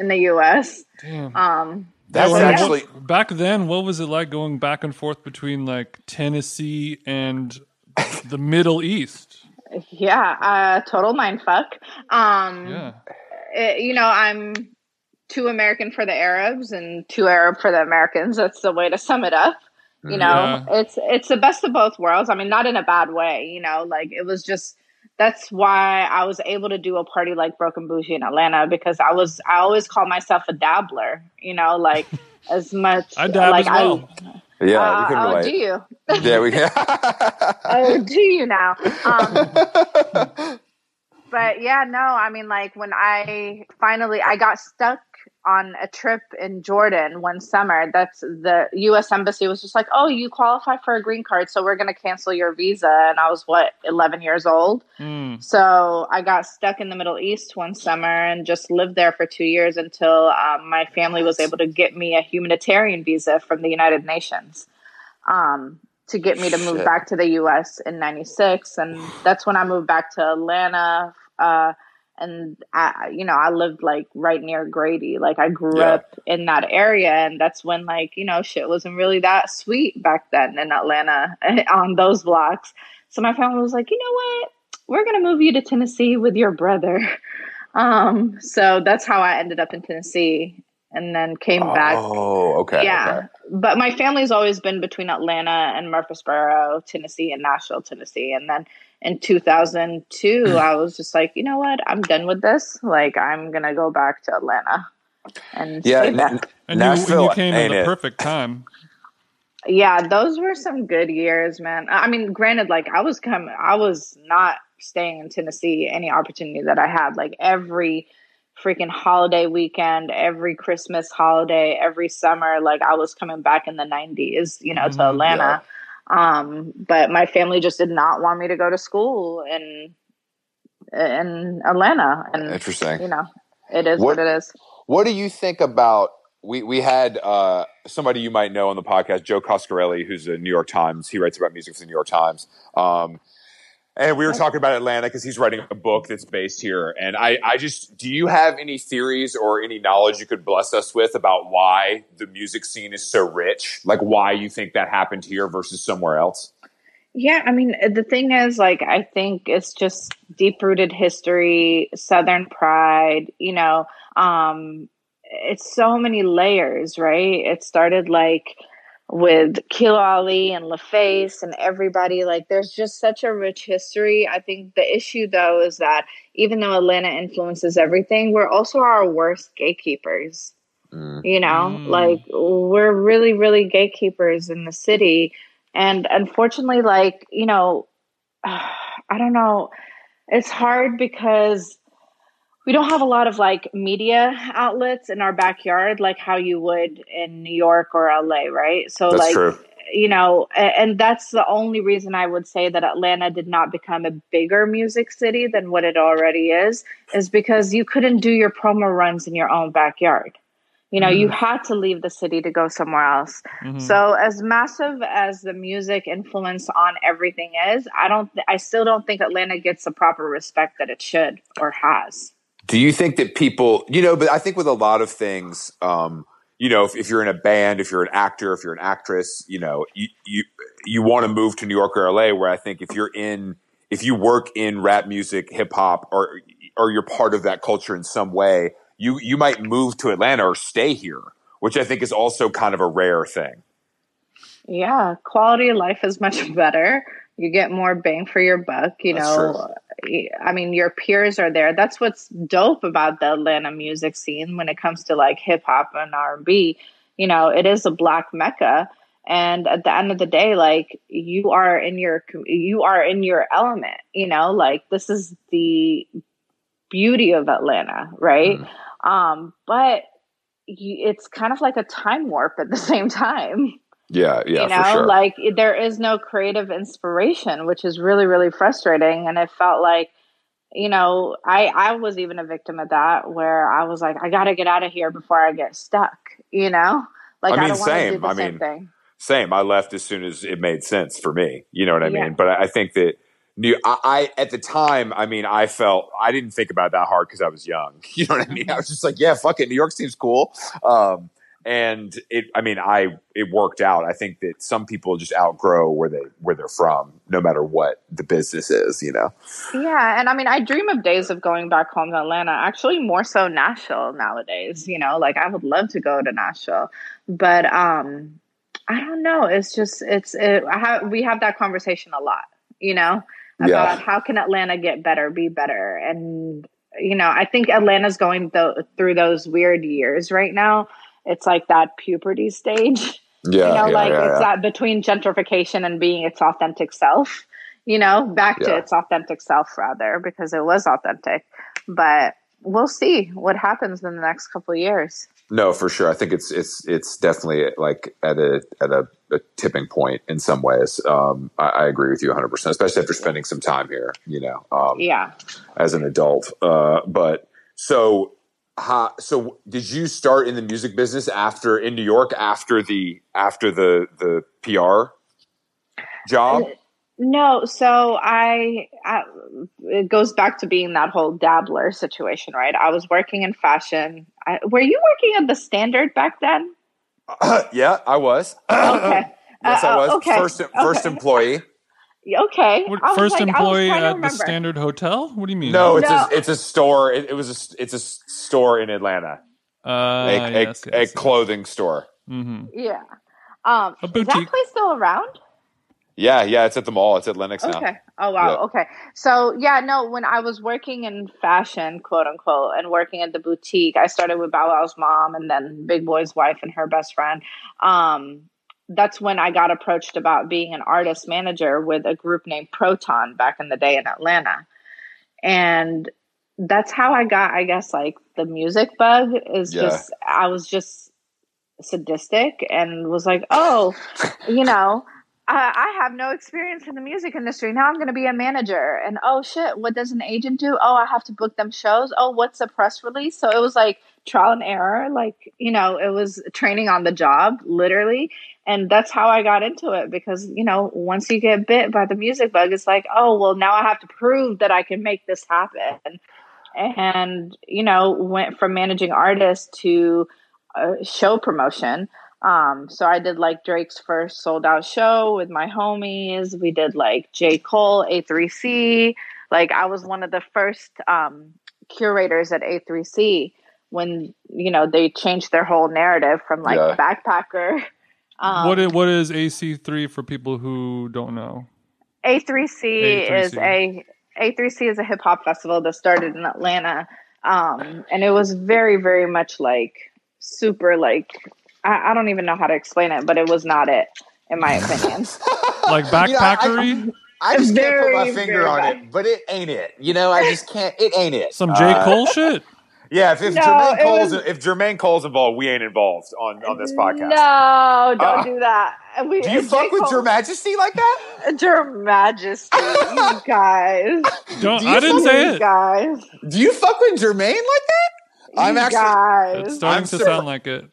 in the U S. Damn. Um, That's that was actually... What, back then, what was it like going back and forth between, like, Tennessee and the Middle East? Yeah, uh, total mindfuck. Um, yeah. It, you know, I'm... too American for the Arabs and too Arab for the Americans. That's the way to sum it up. You know, yeah. it's, it's the best of both worlds. I mean, not in a bad way, you know, like it was just, that's why I was able to do a party like Broken Bougie in Atlanta because I was, I always call myself a dabbler, you know, like as much. I dab like, as well. I, Yeah, uh, we can relate. Oh, do you? Yeah, we can. Oh, do you now? Um, but yeah, no, I mean, like when I finally, I got stuck on a trip in Jordan one summer. That's the U S Embassy was just like, oh, you qualify for a green card, so we're going to cancel your visa. And I was, what, eleven years old? Mm. So I got stuck in the Middle East one summer and just lived there for two years until um, my family was able to get me a humanitarian visa from the United Nations. Um to get me to move Shit. back to the U S in ninety-six. And that's when I moved back to Atlanta. Uh, and, I, you know, I lived, like, right near Grady. Like, I grew yeah. up in that area. And that's when, like, you know, shit wasn't really that sweet back then in Atlanta on those blocks. So my family was like, you know what? We're going to move you to Tennessee with your brother. Um, so that's how I ended up in Tennessee. And then came oh, back. Oh, okay. Yeah. Okay. But my family's always been between Atlanta and Murfreesboro, Tennessee, and Nashville, Tennessee. And then in two thousand two, I was just like, you know what? I'm done with this. Like, I'm going to go back to Atlanta. And yeah, stay back. And, and, you, and you came at the perfect time. Yeah, those were some good years, man. I mean, granted, like, I was coming, I was not staying in Tennessee any opportunity that I had. Like, every freaking holiday weekend, every Christmas holiday, every summer, like I was coming back in the nineties, you know, mm, to Atlanta. Yeah. Um, but my family just did not want me to go to school in in Atlanta. And interesting. You know, it is what, what it is. What do you think about we we had uh, somebody you might know on the podcast, Joe Coscarelli, who's a New York Times. He writes about music for the New York Times. Um And we were talking about Atlanta because he's writing a book that's based here. And I, I just – do you have any theories or any knowledge you could bless us with about why the music scene is so rich? Like why you think that happened here versus somewhere else? Yeah, I mean, the thing is, like, I think it's just deep-rooted history, Southern pride, you know. Um, it's so many layers, right? It started, like – with Kill Ali and LaFace and everybody, like there's just such a rich history. I think the issue though is that even though Atlanta influences everything, we're also our worst gatekeepers. Mm. You know, mm. like we're really, really gatekeepers in the city. And unfortunately, like, you know, I don't know. It's hard because we don't have a lot of like media outlets in our backyard, like how you would in New York or L A, right? So that's like, true. You know, and, and that's the only reason I would say that Atlanta did not become a bigger music city than what it already is, is because you couldn't do your promo runs in your own backyard. You know, mm-hmm. you had to leave the city to go somewhere else. Mm-hmm. So as massive as the music influence on everything is, I don't, th- I still don't think Atlanta gets the proper respect that it should or has. Do you think that people, you know, but I think with a lot of things, um, you know, if, if you're in a band, if you're an actor, if you're an actress, you know, you you, you want to move to New York or L A, where I think if you're in, if you work in rap music, hip hop, or or you're part of that culture in some way, you you might move to Atlanta or stay here, which I think is also kind of a rare thing. Yeah, quality of life is much better. You get more bang for your buck, you That's know. True. I mean, your peers are there. That's what's dope about the Atlanta music scene when it comes to like hip hop and R and B. You know, it is a black mecca, and at the end of the day, like you are in your you are in your element. You know, like this is the beauty of Atlanta, right? Mm. Um, but you, it's kind of like a time warp at the same time. Yeah, yeah, you know, for sure. Like there is no creative inspiration, which is really, really frustrating. And it felt like, you know, I, I was even a victim of that, where I was like, I got to get out of here before I get stuck. You know, like I, mean, I don't want to do the I same mean, thing. Same. I left as soon as it made sense for me. You know what I yeah. mean? But I, I think that new. I, I at the time, I mean, I felt I didn't think about it that hard because I was young. You know what I mean? I was just like, yeah, fuck it. New York seems cool. Um, And it, I mean, I, it worked out. I think that some people just outgrow where they, where they're from, no matter what the business is, you know? Yeah. And I mean, I dream of days of going back home to Atlanta, actually more so Nashville nowadays, you know, like I would love to go to Nashville, but, um, I don't know. It's just, it's, it, I have, we have that conversation a lot, you know, about yeah. how can Atlanta get better, be better. And, you know, I think Atlanta's going th- through those weird years right now. It's like that puberty stage, yeah, you know, yeah, like yeah, it's yeah. that between gentrification and being its authentic self, you know, back yeah. to its authentic self rather, because it was authentic. But we'll see what happens in the next couple of years. No, for sure. I think it's it's it's definitely like at a at a, a tipping point in some ways. Um, I, I agree with you one hundred percent, especially after spending some time here, you know, um, yeah, as an adult. Uh, but so how, so did you start in the music business after in New York after the after the the P R job? And, no, so I, I it goes back to being that whole dabbler situation, right? I was working in fashion. I, were you working at The Standard back then? Uh, yeah, I was. Okay. Yes, uh, I was. Okay. First, okay. first employee. Okay. What, first like, employee at The Standard Hotel? What do you mean? No, it's no. A, it's a store. It, it was a, it's a store in Atlanta. Uh, a, yes, a, yes, a clothing yes. store. Mm-hmm. Yeah. Um, a boutique. Is that place still around? Yeah, yeah, it's at the mall. It's at Lenox now. Okay. Oh, wow. Yeah. Okay. So, yeah, no, when I was working in fashion, quote unquote, and working at the boutique, I started with Bow Wow's mom and then Big Boy's wife and her best friend. Um, that's when I got approached about being an artist manager with a group named Proton back in the day in Atlanta. And that's how I got, I guess, like the music bug is yeah. just, I was just sadistic and was like, oh, you know. Uh, I have no experience in the music industry. Now I'm going to be a manager. And, oh, shit, what does an agent do? Oh, I have to book them shows. Oh, what's a press release? So it was like trial and error. Like, you know, it was training on the job, literally. And that's how I got into it because, you know, once you get bit by the music bug, it's like, oh, well, now I have to prove that I can make this happen. And, you know, went from managing artists to uh, show promotion. Um, so I did like Drake's first sold out show with my homies. We did like J. Cole, A three C. Like I was one of the first, um, curators at A three C when, you know, they changed their whole narrative from like yeah. backpacker. Um, what is, what is A C three for people who don't know? A three C, A three C. is a, A three C is a hip hop festival that started in Atlanta. Um, and it was very, very much like super like, I don't even know how to explain it, but it was not it, in my opinion. Like backpackery? You know, I, I just very, can't put my finger on back. It, but it ain't it. You know, I just can't. It ain't it. Some J. Uh, Cole shit? Yeah, if, if, no, Jermaine Cole's, was, if Jermaine Cole's involved, we ain't involved on, on this podcast. No, don't uh, do that. We, do you fuck J. with Cole. Your Majesty like that? Your Majesty, you guys. Don't, do you I didn't say it. Guys. Do you fuck with Jermaine like that? You I'm actually. Guys. It's starting I'm to sur- sound like it.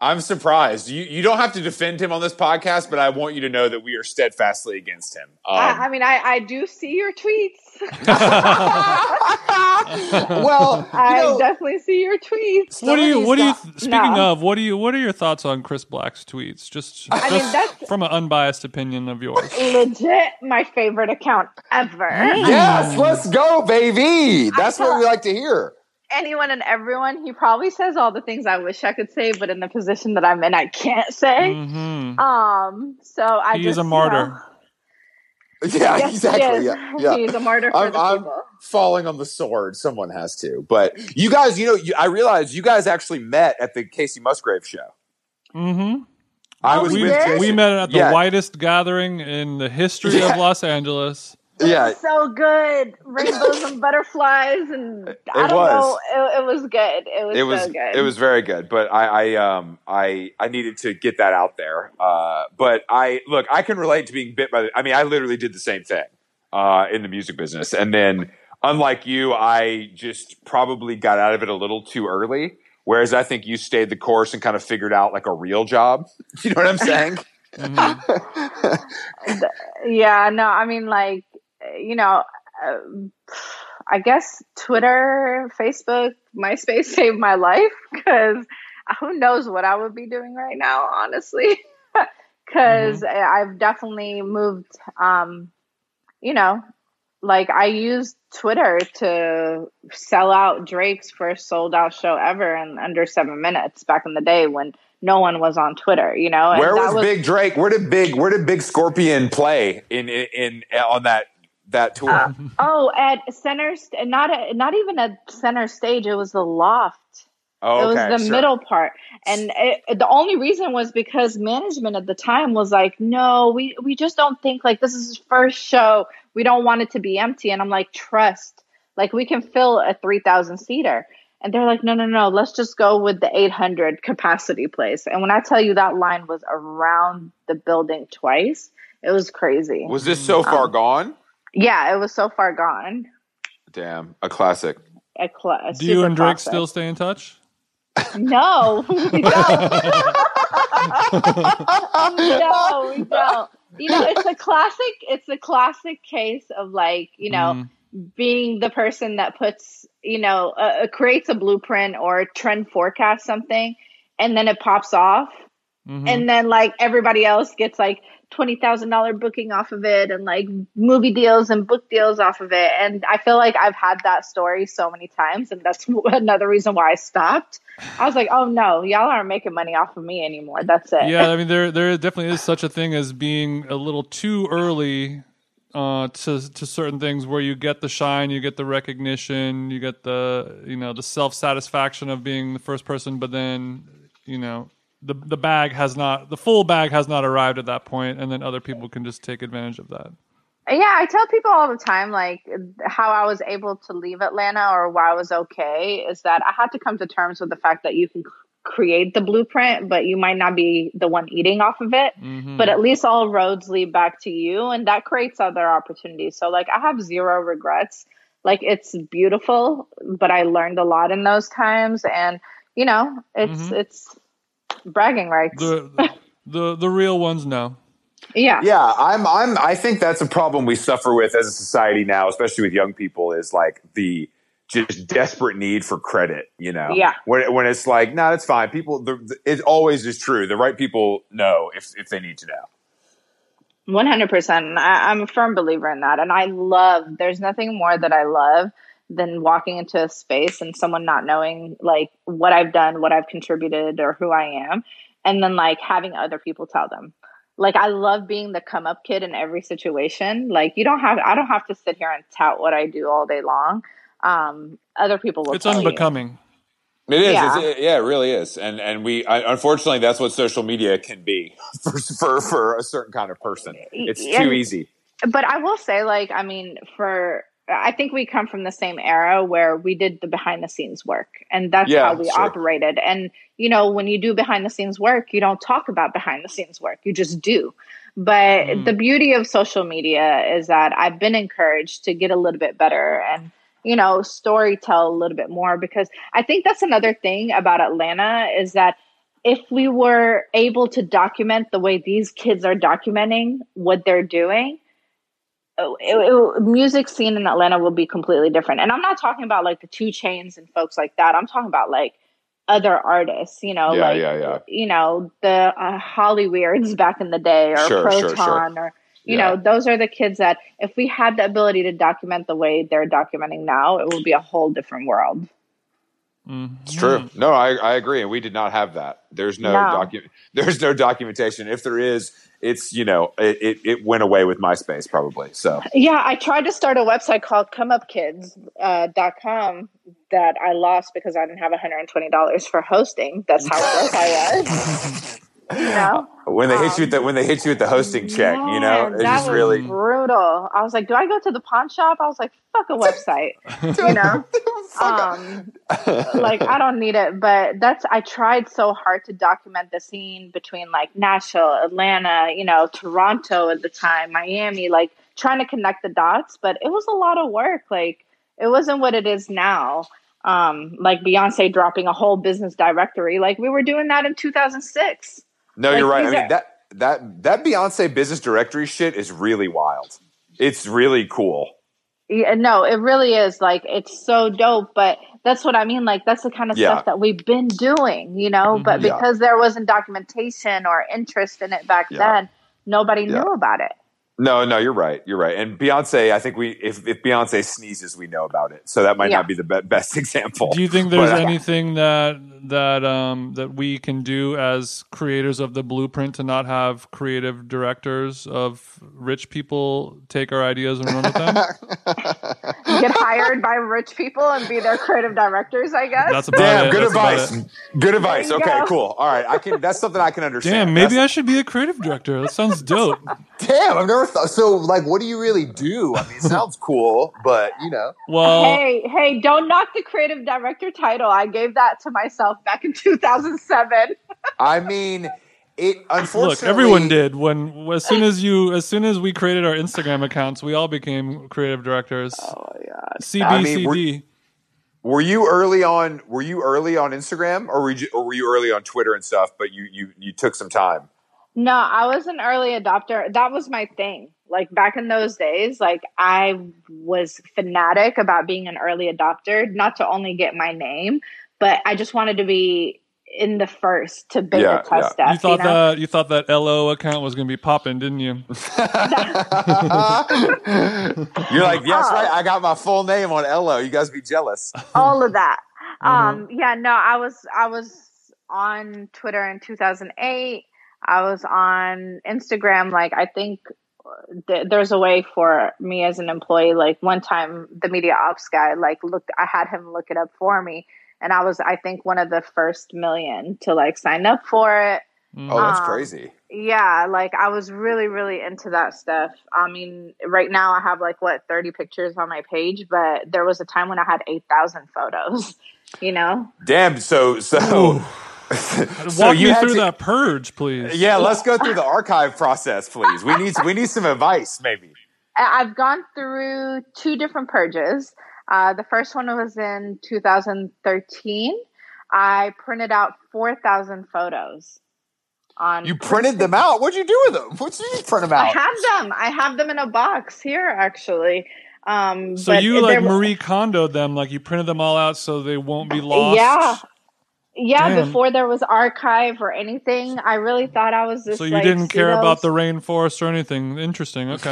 I'm surprised. You you don't have to defend him on this podcast, but I want you to know that we are steadfastly against him. Um, I, I mean, I, I do see your tweets. Well, I know, definitely see your tweets. What do you? What do you? Speaking no. of, what do you? What are your thoughts on Chris Black's tweets? Just, I just mean, that's, from an unbiased opinion of yours. Legit, my favorite account ever. Yes, let's go, baby. That's what we like to hear. Anyone and everyone, he probably says all the things I wish I could say, but in the position that I'm in, I can't say. Mm-hmm. Um, so I he's just, a martyr. You know, yeah, yes, exactly. He yeah, yeah. He's a martyr. For I'm, the I'm falling on the sword. Someone has to. But you guys, you know, you, I realized you guys actually met at the Casey Musgrave show. Mm-hmm. I was. We, with we met at the yeah. widest gathering in the history yeah. of Los Angeles. It yeah. was so good. Rainbows and butterflies and it I don't was. know. It, it was good. It was, it was so good. It was very good. But I, I um I I needed to get that out there. Uh but I look, I can relate to being bit by the I mean, I literally did the same thing uh in the music business. And then unlike you, I just probably got out of it a little too early. Whereas I think you stayed the course and kind of figured out like a real job. You know what I'm saying? Mm-hmm. Yeah, no, I mean like you know, uh, I guess Twitter, Facebook, MySpace saved my life because who knows what I would be doing right now, honestly, because mm-hmm. I've definitely moved, um, you know, like I used Twitter to sell out Drake's first sold out show ever in under seven minutes back in the day when no one was on Twitter, you know? And where was, was Big Drake? Where did Big, where did Big Scorpion play in, in, in on that? That tour. Uh, oh, at center, st- not a, not even at center stage. It was the loft. Oh, okay, it was the sure. middle part, and it, it, the only reason was because management at the time was like, "No, we we just don't think like this is his first show. We don't want it to be empty." And I'm like, "Trust Like, we can fill a three thousand seater. And they're like, no, no, no, let's just go with the eight hundred capacity place. And when I tell you that line was around the building twice, it was crazy. Was this so far um, gone? Yeah, it was so far gone. Damn, a classic. A cl- a Do you and Drake classic. Still stay in touch? No, we don't. No, we don't. You know, it's a classic. It's a classic case of, like, you know, mm. being the person that puts, you know, uh, creates a blueprint or a trend forecast something, and then it pops off, mm-hmm. and then, like, everybody else gets like twenty thousand dollars booking off of it, and like movie deals and book deals off of it. And I feel like I've had that story so many times, and that's another reason why I stopped. I was like, oh no, y'all aren't making money off of me anymore. That's it. Yeah, I mean, there there definitely is such a thing as being a little too early uh, to to certain things, where you get the shine, you get the recognition, you get the, you know, the self-satisfaction of being the first person, but then, you know, The the bag has not, the full bag has not arrived at that point, and then other people can just take advantage of that. Yeah, I tell people all the time, like, how I was able to leave Atlanta, or why I was okay, is that I had to come to terms with the fact that you can create the blueprint, but you might not be the one eating off of it. Mm-hmm. But at least all roads lead back to you, and that creates other opportunities. So, like, I have zero regrets. Like, it's beautiful, but I learned a lot in those times, and, you know, it's mm-hmm. it's... bragging rights. The, the the real ones know. Yeah. Yeah, I'm I'm I think that's a problem we suffer with as a society now, especially with young people, is like the just desperate need for credit, you know. Yeah. When when it's like, no, nah, it's fine. People the, the, it always is true. The right people know if if they need to know. one hundred percent. I, I'm a firm believer in that, and I love there's nothing more that I love than walking into a space and someone not knowing, like, what I've done, what I've contributed, or who I am, and then, like, having other people tell them. Like, I love being the come up kid in every situation. Like, you don't have I don't have to sit here and tout what I do all day long. Um, other people will. It's tell unbecoming. You. It is. Yeah. It's, it, yeah, it really is. And and we I, unfortunately, that's what social media can be for for, for a certain kind of person. It's yeah. too easy. But I will say, like, I mean, for. I think we come from the same era where we did the behind the scenes work, and that's yeah, how we sure. operated. And, you know, when you do behind the scenes work, you don't talk about behind the scenes work. You just do. But mm. the beauty of social media is that I've been encouraged to get a little bit better and, you know, story tell a little bit more, because I think that's another thing about Atlanta is that if we were able to document the way these kids are documenting what they're doing, Oh, it, it, music scene in Atlanta will be completely different. And I'm not talking about, like, the two Chainz and folks like that. I'm talking about, like, other artists, you know, yeah, like, yeah, yeah. you know, the uh, Hollyweirds back in the day, or sure, Proton sure, sure. or, you yeah. know, those are the kids that if we had the ability to document the way they're documenting now, it would be a whole different world. Mm-hmm. It's true. No, I, I agree. And we did not have that. There's no, no. document. There's no documentation. If there is, it's, you know, it, it, it went away with MySpace probably. So yeah, I tried to start a website called come up kids dot com uh, that I lost because I didn't have one hundred twenty dollars for hosting. That's how broke I was. You know, when they um, hit you with the when they hit you with the hosting check, yeah, you know, it's just really brutal. I was like, do I go to the pawn shop? I was like, fuck a website, you know, um, like, I don't need it. But that's I tried so hard to document the scene between, like, Nashville, Atlanta, you know, Toronto at the time, Miami, like, trying to connect the dots. But it was a lot of work. Like, it wasn't what it is now. Um, like Beyonce dropping a whole business directory. Like, we were doing that in two thousand six. No, like, you're right. I mean, are- that that that Beyonce business directory shit is really wild. It's really cool. Yeah, no, it really is. Like, it's so dope. But that's what I mean. Like, that's the kind of yeah. stuff that we've been doing, you know. But yeah. because there wasn't documentation or interest in it back yeah. then, nobody yeah. knew about it. No, no, you're right. You're right. And Beyonce, I think we if, if Beyonce sneezes, we know about it. So that might yeah. not be the be- best example. Do you think there's but, anything that that um, that we can do as creators of the blueprint to not have creative directors of rich people take our ideas and run with them? get hired by rich people and be their creative directors, I guess. That's about Damn, it. Good that's advice. Good advice. Okay, go. Cool. All right, I can. That's something I can understand. Damn, maybe that's, I should be a creative director. That sounds dope. Damn, I've never thought. So, like, what do you really do? I mean, it sounds cool, but you know. Well, hey, hey, don't knock the creative director title. I gave that to myself back in two thousand seven. I mean. It unfortunately Look, everyone did when as soon as you as soon as we created our Instagram accounts, we all became creative directors. Oh my god. C B C D. I mean, were, were you early on were you early on Instagram or were you, or were you early on Twitter and stuff, but you, you you took some time? No, I was an early adopter. That was my thing. Like back in those days, like I was fanatic about being an early adopter, not to only get my name, but I just wanted to be in the first to beta yeah, test yeah. stuff. You thought you know? that you thought that Ello account was going to be popping, didn't you? You're like, yes, oh. right. I got my full name on Ello. You guys be jealous. All of that. Mm-hmm. Um, yeah, no, I was I was on Twitter in two thousand eight. I was on Instagram. Like, I think th- there's a way for me as an employee. Like one time, the media ops guy like looked. I had him look it up for me. And I was, I think, one of the first million to, like, sign up for it. Oh, that's um, crazy. Yeah, like, I was really, really into that stuff. I mean, right now I have, like, what, thirty pictures on my page. But there was a time when I had eight thousand photos, you know? Damn, so... so so Walk you me through to, that purge, please. Yeah, let's go through the archive process, please. We need, we need some advice, maybe. I've gone through two different purges. Uh, the first one was in two thousand thirteen. I printed out four thousand photos. On you printed them out? What'd you do with them? What did you print them out? I have them. I have them in a box here, actually. Um, so but you like Marie Kondo'd them, like you printed them all out so they won't be lost? Yeah. Yeah, Damn. Before there was archive or anything, I really thought I was this. So you like, didn't care pseudo- about the rainforest or anything. Interesting. Okay.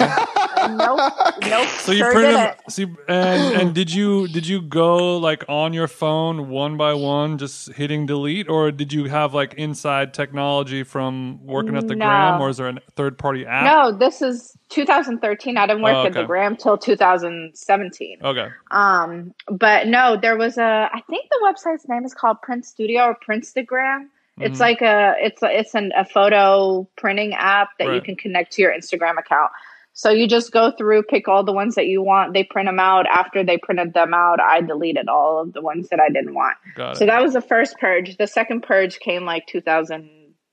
nope. Nope. So you sure printed them. See, and, and did you did you go like on your phone one by one, just hitting delete, or did you have like inside technology from working at the no. Gram, or is there a third party app? No, this is two thousand thirteen. I didn't work oh, okay. at the Gram till two thousand seventeen. Okay. Um, but no, there was a. I think the website's name is called Print Studio. Or Printstagram. Mm-hmm. It's like a it's a, it's an, a photo printing app that right. you can connect to your Instagram account. So you just go through, pick all the ones that you want. They print them out. After they printed them out, I deleted all of the ones that I didn't want. Got so it. That was the first purge. The second purge came like two thousand,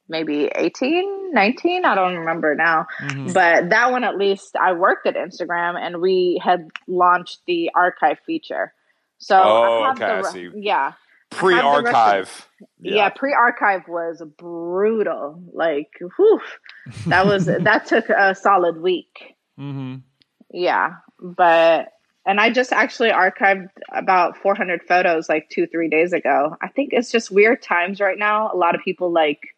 maybe eighteen, nineteen. I don't remember now. Mm-hmm. But that one, at least, I worked at Instagram, and we had launched the archive feature. So oh, I have okay, the, I see. Yeah. Pre-archive. Yeah. yeah, pre-archive was brutal. Like, whew. That was that took a solid week. Mm-hmm. Yeah, but and I just actually archived about four hundred photos like two, three days ago. I think it's just weird times right now. A lot of people like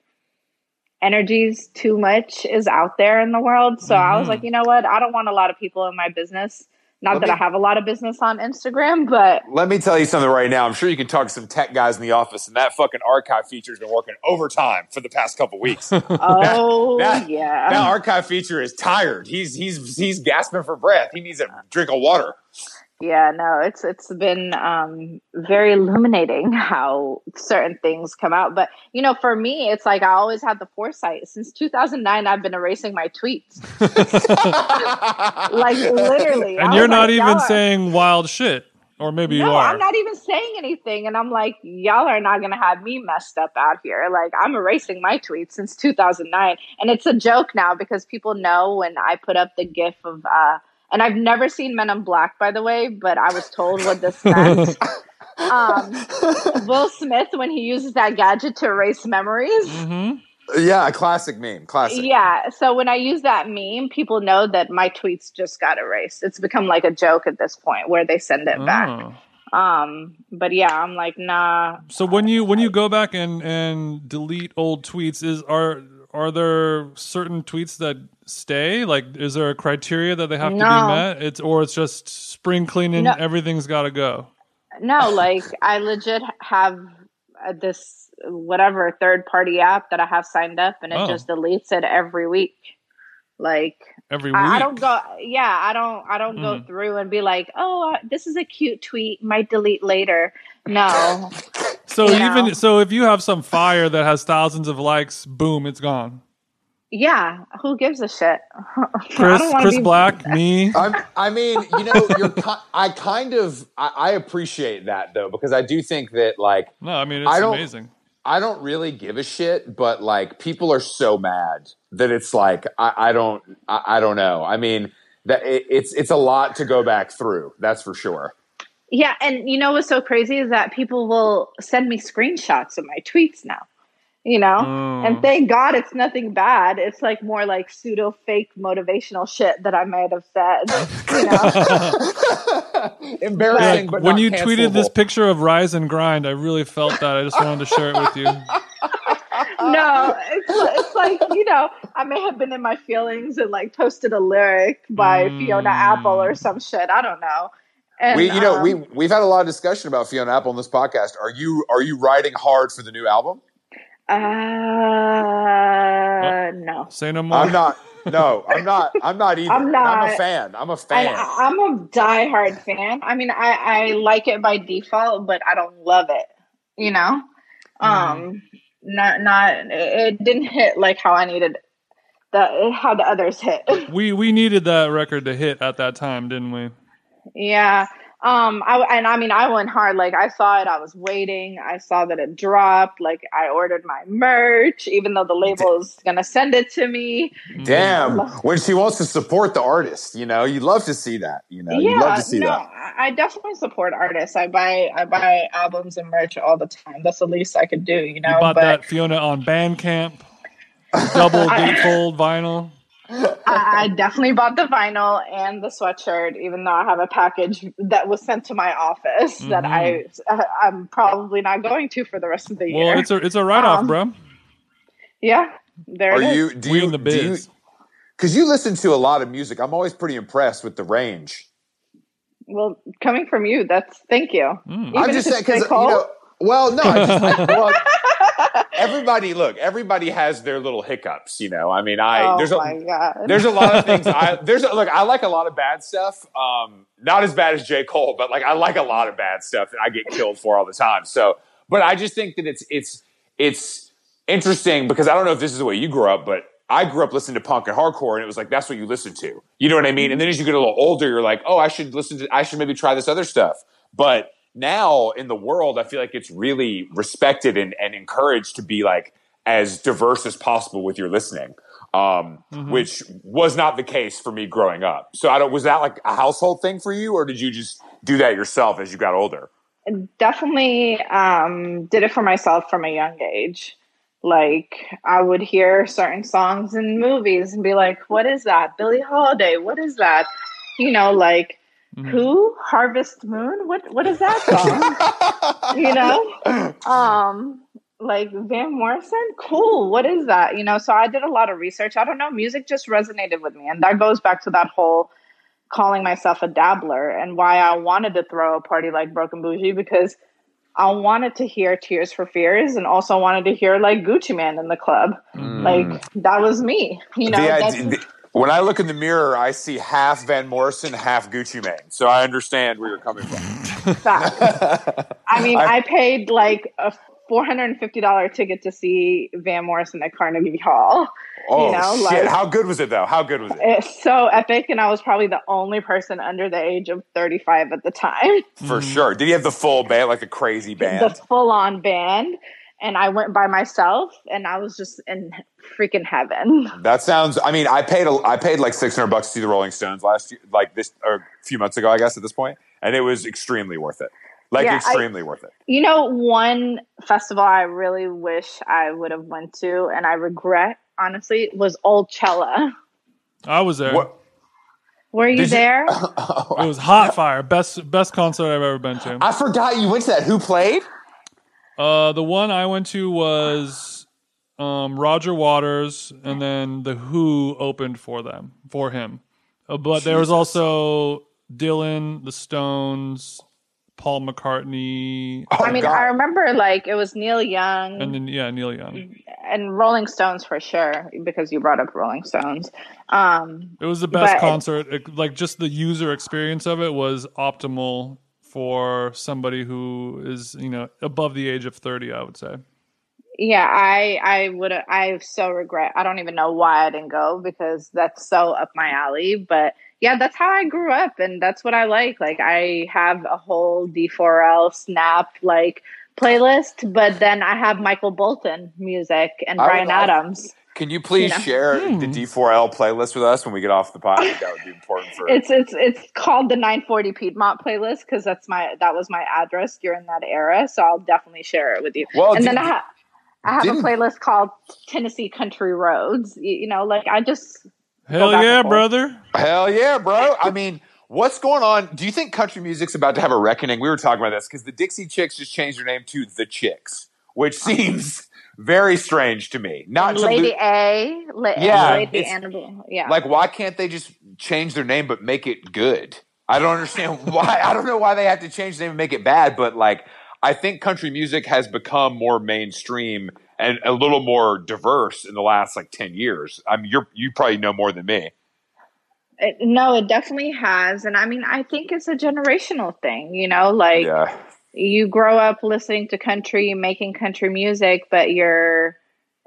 energies too much is out there in the world. So mm-hmm. I was like, you know what? I don't want a lot of people in my business. Not let that me, I have a lot of business on Instagram, but... Let me tell you something right now. I'm sure you can talk to some tech guys in the office, and that fucking archive feature has been working overtime for the past couple weeks. oh, now, now, yeah. Now archive feature is tired. He's he's he's gasping for breath. He needs a drink of water. Yeah, no, it's it's been um, very illuminating how certain things come out. But, you know, for me, it's like I always had the foresight. Since two thousand nine, I've been erasing my tweets. Like, literally. And you're not like, even are... saying wild shit. Or maybe no, you are. No, I'm not even saying anything. And I'm like, y'all are not going to have me messed up out here. Like, I'm erasing my tweets since two thousand nine. And it's a joke now because people know when I put up the gif of... Uh, And I've never seen Men in Black, by the way, but I was told what this meant. um, Will Smith, when he uses that gadget to erase memories. Mm-hmm. Yeah, a classic meme. Classic. Yeah. So when I use that meme, people know that my tweets just got erased. It's become like a joke at this point where they send it oh. back. Um, but yeah, I'm like, nah. So when you when you go back and, and delete old tweets, is are are there certain tweets that stay? Like, is there a criteria that they have no. to be met? It's or it's just spring cleaning. No. Everything's got to go. No, like I legit have uh, this whatever third party app that I have signed up, and it oh. just deletes it every week. Like every week. I, I don't go. Yeah, I don't. I don't mm. go through and be like, oh, uh, this is a cute tweet. Might delete later. No. So you even know? So, if you have some fire that has thousands of likes, boom, it's gone. Yeah, who gives a shit? Chris, Chris Black, me. I'm, I mean, you know, you're. I kind of. I, I appreciate that though, because I do think that, like. No, I mean, it's I amazing. I don't really give a shit, but like people are so mad that it's like I, I don't I, I don't know. I mean, that it, it's it's a lot to go back through. That's for sure. Yeah, and you know what's so crazy is that people will send me screenshots of my tweets now. You know, mm. and thank God it's nothing bad. It's like more like pseudo fake motivational shit that I might have said. You know? Embarrassing, like, but when not you cancelable. Tweeted this picture of Rise and Grind, I really felt that. I just wanted to share it with you. No, it's, it's like, you know, I may have been in my feelings and like posted a lyric by mm. Fiona Apple or some shit. I don't know. And, we, you know, um, we we've had a lot of discussion about Fiona Apple on this podcast. Are you are you riding hard for the new album? Uh, no. Say no more. I'm not. No, I'm not. I'm not either. I'm not. I'm a fan. I'm a fan. I, I'm a diehard fan. I mean, I, I like it by default, but I don't love it. You know, um, mm. not not. It didn't hit like how I needed the how the others hit. we we needed that record to hit at that time, didn't we? Yeah. Um, I, and I mean, I went hard. Like I saw it, I was waiting. I saw that it dropped. Like I ordered my merch, even though the label is going to send it to me. Damn. When she wants to support the artist, you know, you'd love to see that, you know, yeah, you'd love to see no, that. I definitely support artists. I buy, I buy albums and merch all the time. That's the least I could do, you know, you bought but, that Fiona on Bandcamp, double gatefold vinyl. I definitely bought the vinyl and the sweatshirt, even though I have a package that was sent to my office mm-hmm. that I I'm probably not going to for the rest of the year. Well, it's a it's a write off, um, bro. Yeah, there Are it you, is. Do we you, in the biz? Because you, you listen to a lot of music, I'm always pretty impressed with the range. Well, coming from you, that's thank you. Mm. I'm just saying because you know. Well, no, I just I, well, everybody look, everybody has their little hiccups, you know. I mean, I oh there's a my God. there's a lot of things I there's a, look, I like a lot of bad stuff. Um, not as bad as J. Cole, but like I like a lot of bad stuff that I get killed for all the time. So, but I just think that it's it's it's interesting because I don't know if this is the way you grew up, but I grew up listening to punk and hardcore, and it was like that's what you listen to. You know what I mean? And then as you get a little older, you're like, "Oh, I should listen to I should maybe try this other stuff." But now in the world, I feel like it's really respected and, and encouraged to be like as diverse as possible with your listening, um, mm-hmm. which was not the case for me growing up. So I don't, was that like a household thing for you or did you just do that yourself as you got older? Definitely um, did it for myself from a young age. Like I would hear certain songs in movies and be like, what is that? Billie Holiday, what is that? You know, like, Mm-hmm. Who? Harvest Moon? What? What is that song? You know, um, like Van Morrison. Cool. What is that? You know. So I did a lot of research. I don't know. Music just resonated with me, and that goes back to that whole calling myself a dabbler and why I wanted to throw a party like Broken Bougie because I wanted to hear Tears for Fears and also wanted to hear like Gucci Man in the club. Mm. Like that was me. You know. The, that's, the, When I look in the mirror, I see half Van Morrison, half Gucci Mane. So I understand where you're coming from. I mean, I, I paid like a four hundred fifty dollars ticket to see Van Morrison at Carnegie Hall. Oh, you know, shit. Like, how good was it, though? How good was it? It's so epic, and I was probably the only person under the age of thirty-five at the time. For mm. sure. Did he have the full band, like the crazy band? The full-on band. And I went by myself, and I was just in freaking heaven. That sounds. I mean, I paid. A, I paid like six hundred bucks to see the Rolling Stones last year, like this, or a few months ago, I guess. At this point, and it was extremely worth it. Like yeah, extremely I, worth it. You know, one festival I really wish I would have went to, and I regret honestly, was Coachella. I was there. What? Were you Did there? You? Oh, it was hot fire. Best best concert I've ever been to. I forgot you went to that. Who played? Uh, the one I went to was um, Roger Waters, and then the Who opened for them for him. Uh, but Jesus. There was also Dylan, the Stones, Paul McCartney. Oh, I mean, God. I remember like it was Neil Young. And then, yeah, Neil Young. And Rolling Stones for sure, because you brought up Rolling Stones. Um, it was the best concert. It, like just the user experience of it was optimal for somebody who is, you know, above the age of thirty, I would say. Yeah, I I would I so regret. I don't even know why I didn't go, because that's so up my alley. But yeah, that's how I grew up, and that's what I like. Like I have a whole D four L Snap like playlist, but then I have Michael Bolton music and Bryan Adams. Can you please you know? share hmm. the D four L playlist with us when we get off the pod? That would be important for it's it's it's called the nine forty Piedmont playlist, because that's my that was my address during that era. So I'll definitely share it with you. Well, and then I have. I have Didn't, a playlist called Tennessee Country Roads. You, you know, like I just hell yeah, brother. Hell yeah, bro. I mean, what's going on? Do you think country music's about to have a reckoning? We were talking about this because the Dixie Chicks just changed their name to The Chicks, which seems very strange to me. Not to Lady lo- A, La- yeah, Lady Annabelle. Yeah. Like, why can't they just change their name but make it good? I don't understand why. I don't know why they have to change the name and make it bad, but like. I think country music has become more mainstream and a little more diverse in the last like ten years. I mean, you're you probably know more than me. It, no, it definitely has, and I mean, I think it's a generational thing. You know, like yeah. you grow up listening to country, making country music, but you're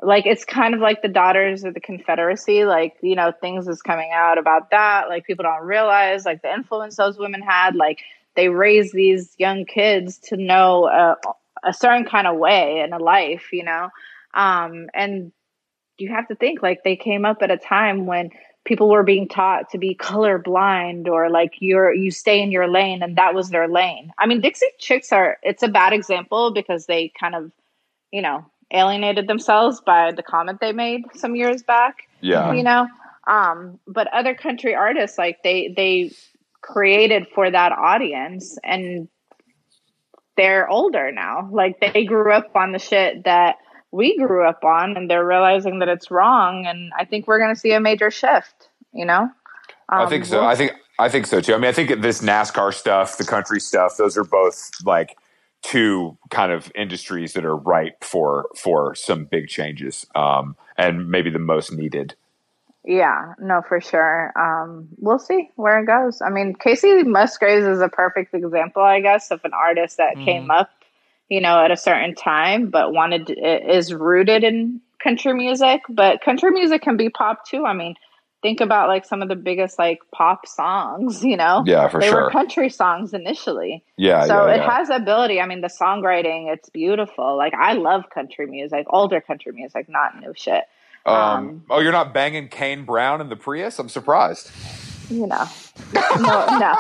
like it's kind of like the Daughters of the Confederacy. Like you know, things is coming out about that. Like people don't realize like the influence those women had. Like. They raise these young kids to know a, a certain kind of way in a life, you know? Um, and you have to think, like, they came up at a time when people were being taught to be colorblind or, like, you're you stay in your lane, and that was their lane. I mean, Dixie Chicks are, it's a bad example because they kind of, you know, alienated themselves by the comment they made some years back, yeah. you know? Um, but other country artists, like, they they... created for that audience, and they're older now. Like they grew up on the shit that we grew up on, and they're realizing that it's wrong. And I think we're going to see a major shift, you know? Um, I think so. I think, I think so too. I mean, I think this NASCAR stuff, the country stuff, those are both like two kind of industries that are ripe for, for some big changes. Um, and maybe the most needed. Yeah, no, for sure. Um, we'll see where it goes. I mean, Casey Musgraves is a perfect example, I guess, of an artist that mm. came up, you know, at a certain time, but wanted is rooted in country music. But country music can be pop too. I mean, think about like some of the biggest like pop songs, you know? Yeah, for they sure. They were country songs initially. Yeah, so yeah, it yeah. has ability. I mean, the songwriting, it's beautiful. Like I love country music, older country music, not new shit. Um, um, oh, you're not banging Kane Brown in the Prius? I'm surprised. You know, no, no,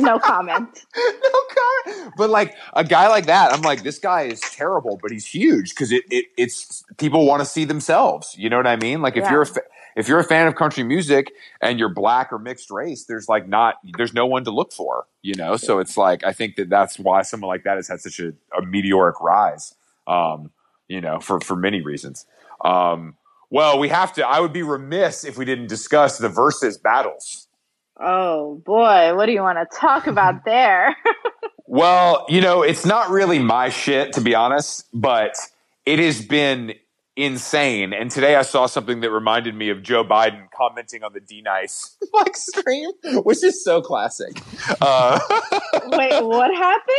no comment. No comment. But like a guy like that, I'm like, this guy is terrible, but he's huge because it, it it's people want to see themselves. You know what I mean? Like if yeah. you're a fa- if you're a fan of country music and you're black or mixed race, there's like not there's no one to look for. You know, so it's like I think that that's why someone like that has had such a, a meteoric rise. Um, you know, for for many reasons. Um. Well, we have to. I would be remiss if we didn't discuss the versus battles. Oh, boy. What do you want to talk about there? Well, you know, it's not really my shit, to be honest, but it has been insane. And today I saw something that reminded me of Joe Biden commenting on the D-Nice like stream, which is so classic. Uh- Wait, what happened?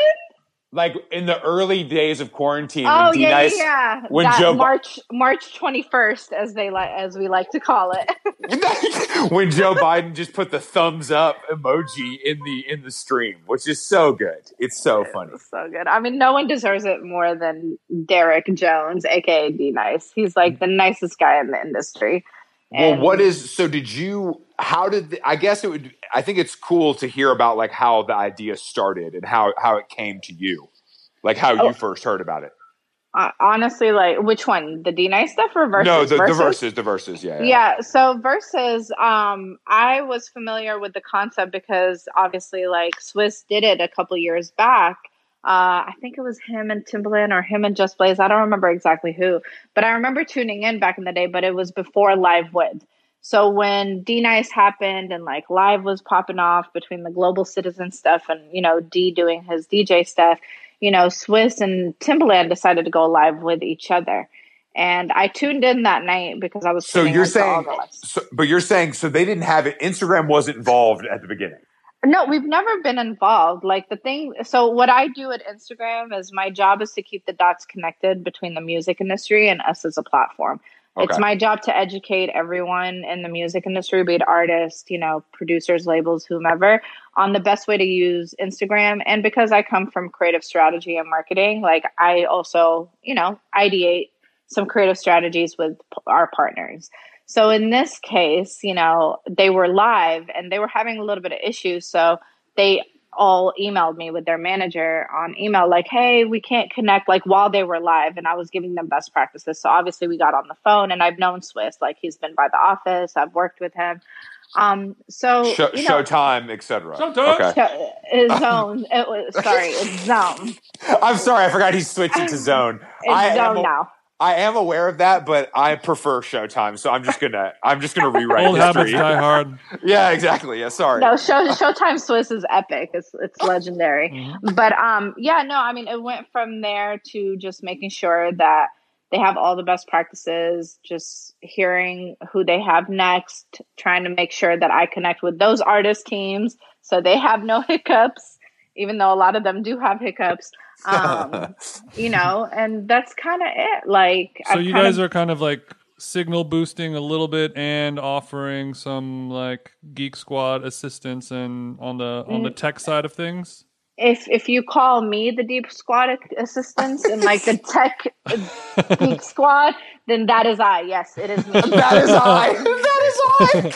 Like in the early days of quarantine, oh, when D-Nice, yeah, yeah, yeah. when that Joe March March twenty first, as they like, as we like to call it, when Joe Biden just put the thumbs up emoji in the in the stream, which is so good. It's so it funny, so good. I mean, no one deserves it more than Derek Jones, aka D-Nice. He's like the nicest guy in the industry. Well, and what is so? Did you? How did the, I guess it would? I think it's cool to hear about like how the idea started and how, how it came to you, like how oh, you first heard about it. Uh, honestly, like which one, the D-Nice stuff or versus? No, the versus, the versus, the versus yeah, yeah. Yeah. So versus, um, I was familiar with the concept because obviously, like Swiss did it a couple years back. Uh, I think it was him and Timbaland or him and Just Blaze. I don't remember exactly who, but I remember tuning in back in the day, but it was before Live With. So when D-Nice happened and like Live was popping off between the Global Citizen stuff and, you know, D doing his D J stuff, you know, Swiss and Timbaland decided to go live with each other. And I tuned in that night because I was so you're saying, so, but you're saying so they didn't have it. Instagram wasn't involved at the beginning. No, we've never been involved. Like the thing. So what I do at Instagram is my job is to keep the dots connected between the music industry and us as a platform. Okay. It's my job to educate everyone in the music industry, be it artists, you know, producers, labels, whomever, on the best way to use Instagram. And because I come from creative strategy and marketing, like I also, you know, ideate some creative strategies with our partners. So in this case, you know, they were live and they were having a little bit of issues. So they all emailed me with their manager on email, like, hey, we can't connect, like while they were live. And I was giving them best practices. So obviously we got on the phone and I've known Swiss, like he's been by the office. I've worked with him. Um, so show, you know, Showtime, et cetera. Showtime. Okay. It's Zone. It was, sorry, it's Zone. I'm sorry. I forgot he's switching to Zone. It's I Zone am- now. I am aware of that, but I prefer Showtime, so I'm just gonna I'm just gonna rewrite old history. Habits die hard. Yeah, exactly. Yeah, sorry. No, show, Showtime Swiss is epic. It's it's legendary. Mm-hmm. But um, yeah, no, I mean, it went from there to just making sure that they have all the best practices, just hearing who they have next, trying to make sure that I connect with those artist teams so they have no hiccups. Even though a lot of them do have hiccups, um, you know, and that's kind of it. Like, so I've you guys of, are kind of like signal boosting a little bit and offering some like Geek Squad assistance and on the on the tech side of things. If if you call me the Deep Squad assistance and like the tech Geek Squad, then that is I. Yes, it is me. That is I. That is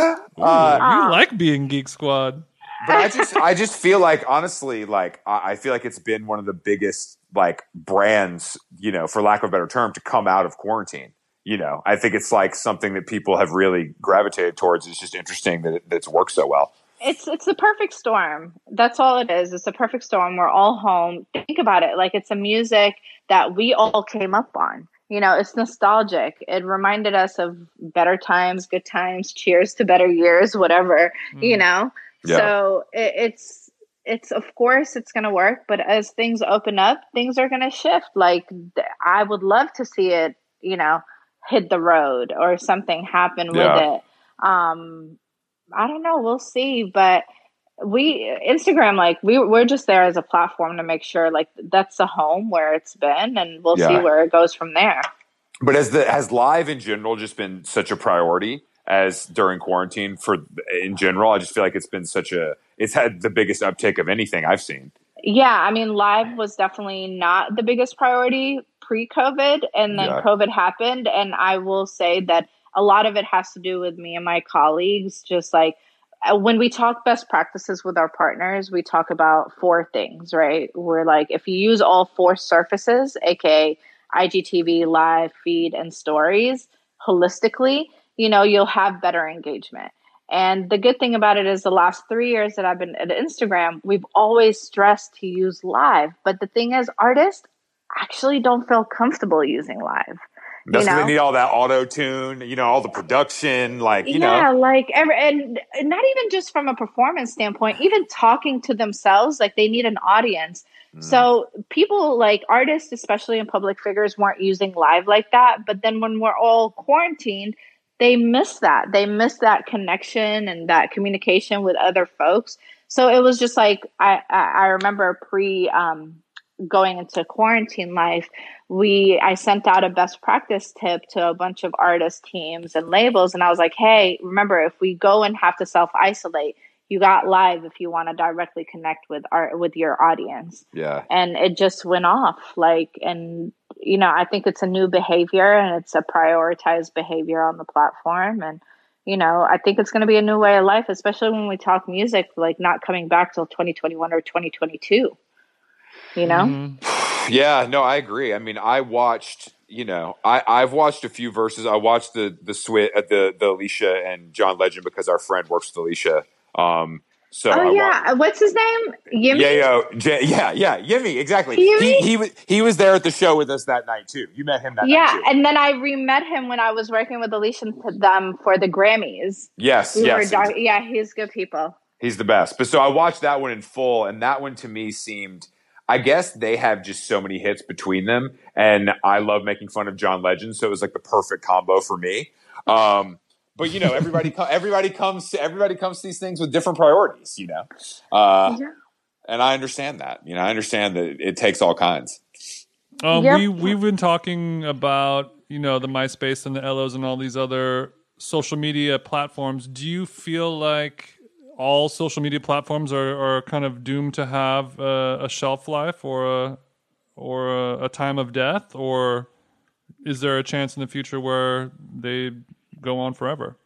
I. Ooh, uh, you like being Geek Squad. But I just, I just feel like, honestly, like I feel like it's been one of the biggest like brands, you know, for lack of a better term, to come out of quarantine. You know, I think it's like something that people have really gravitated towards. It's just interesting that it, that it's worked so well. It's it's the perfect storm. That's all it is. It's the perfect storm. We're all home. Think about it. Like it's a music that we all came up on. You know, it's nostalgic. It reminded us of better times, good times, cheers to better years, whatever. Mm. You know. Yeah. So it, it's, it's, of course it's going to work, but as things open up, things are going to shift. Like th- I would love to see it, you know, hit the road or something happen yeah. with it. Um, I don't know. We'll see, but we, Instagram, like we, we're just there as a platform to make sure like that's the home where it's been and we'll yeah. see where it goes from there. But as the, has live in general just been such a priority as during quarantine for in general? I just feel like it's been such a it's had the biggest uptick of anything I've seen. Yeah, I mean, live was definitely not the biggest priority pre-COVID, and then yeah. COVID happened, and I will say that a lot of it has to do with me and my colleagues. Just like when we talk best practices with our partners, we talk about four things, right? We're like, if you use all four surfaces, aka I G T V, live, feed, and stories, holistically, you know, you'll have better engagement. And the good thing about it is the last three years that I've been at Instagram, we've always stressed to use live. But the thing is, artists actually don't feel comfortable using live. That's you know? They need all that auto-tune, you know, all the production, like, you yeah, know. Yeah, like, every, and not even just from a performance standpoint, even talking to themselves, like they need an audience. Mm. So people like artists, especially in public figures, weren't using live like that. But then when we're all quarantined, they miss that. They miss that connection and that communication with other folks. So it was just like, I, I, I remember pre um, going into quarantine life, we I sent out a best practice tip to a bunch of artist teams and labels. And I was like, hey, remember, if we go and have to self-isolate, you got live if you want to directly connect with our, with your audience. Yeah. And it just went off. Like, and you know, I think it's a new behavior and it's a prioritized behavior on the platform. And, you know, I think it's going to be a new way of life, especially when we talk music, like not coming back till twenty twenty-one or twenty twenty-two, you know? Mm-hmm. Yeah, no, I agree. I mean, I watched, you know, I, I've watched a few verses. I watched the, the, Swiss, the, the Alicia and John Legend because our friend works with Alicia. Um, So oh I yeah, walked, what's his name? Yimmy. Yeah, yo, J- yeah, yeah, Yimmy. Exactly. Yimmy? He he was he was there at the show with us that night too. You met him that yeah, night too. Yeah, and then I re-met him when I was working with Alicia to them for the Grammys. Yes, we yes, doc- exactly. Yeah, he's good people. He's the best. But so I watched that one in full, and that one to me seemed. I guess they have just so many hits between them, and I love making fun of John Legend, so it was like the perfect combo for me. Um, But you know, everybody, everybody comes, to, everybody comes to these things with different priorities, you know. Uh, yeah. And I understand that. You know, I understand that it takes all kinds. Um, yep. We we've been talking about you know the MySpace and the Ellos and all these other social media platforms. Do you feel like all social media platforms are, are kind of doomed to have a, a shelf life or a or a, a time of death, or is there a chance in the future where they go on forever?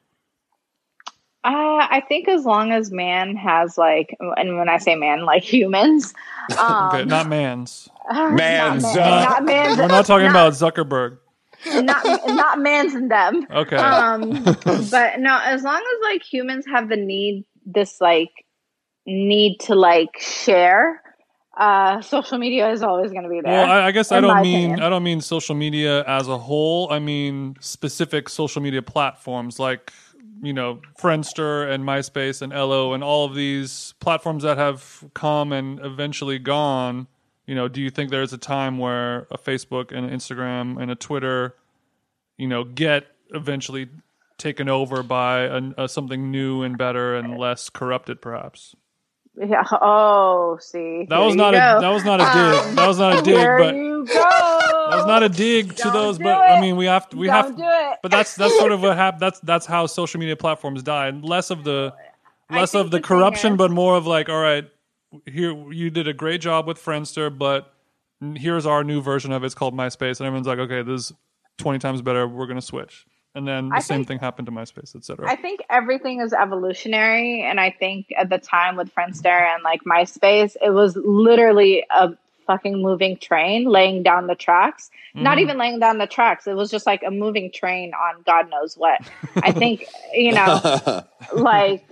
Uh, I think as long as man has like, and when I say man, like humans, um, okay, not mans, uh, mans, not, man, uh, not mans. We're not talking not, about Zuckerberg. Not not mans and them. Okay, um, but no, as long as like humans have the need, this like need to like share. Uh, social media is always going to be there. Well, I, I guess I don't mean opinion. I don't mean social media as a whole. I mean specific social media platforms like you know Friendster and MySpace and Ello and all of these platforms that have come and eventually gone. You know, do you think there's a time where a Facebook and an Instagram and a Twitter, you know, get eventually taken over by a, a, something new and better and less corrupted, perhaps? Yeah. Oh, see. That was not a, that was not a dig. Um, that was not a dig, but that was not a dig to those. But I mean, we have to, we have to, but that's, that's sort of what happened. That's, that's how social media platforms die. Less of the, less of the corruption, but more of like, all right, here, you did a great job with Friendster, but here's our new version of it. It's called MySpace. And everyone's like, okay, this is twenty times better. We're going to switch. And then the I same think, thing happened to MySpace, et cetera. I think everything is evolutionary. And I think at the time with Friendster and like MySpace, it was literally a fucking moving train laying down the tracks. Mm-hmm. Not even laying down the tracks. It was just like a moving train on God knows what. I think, you know, like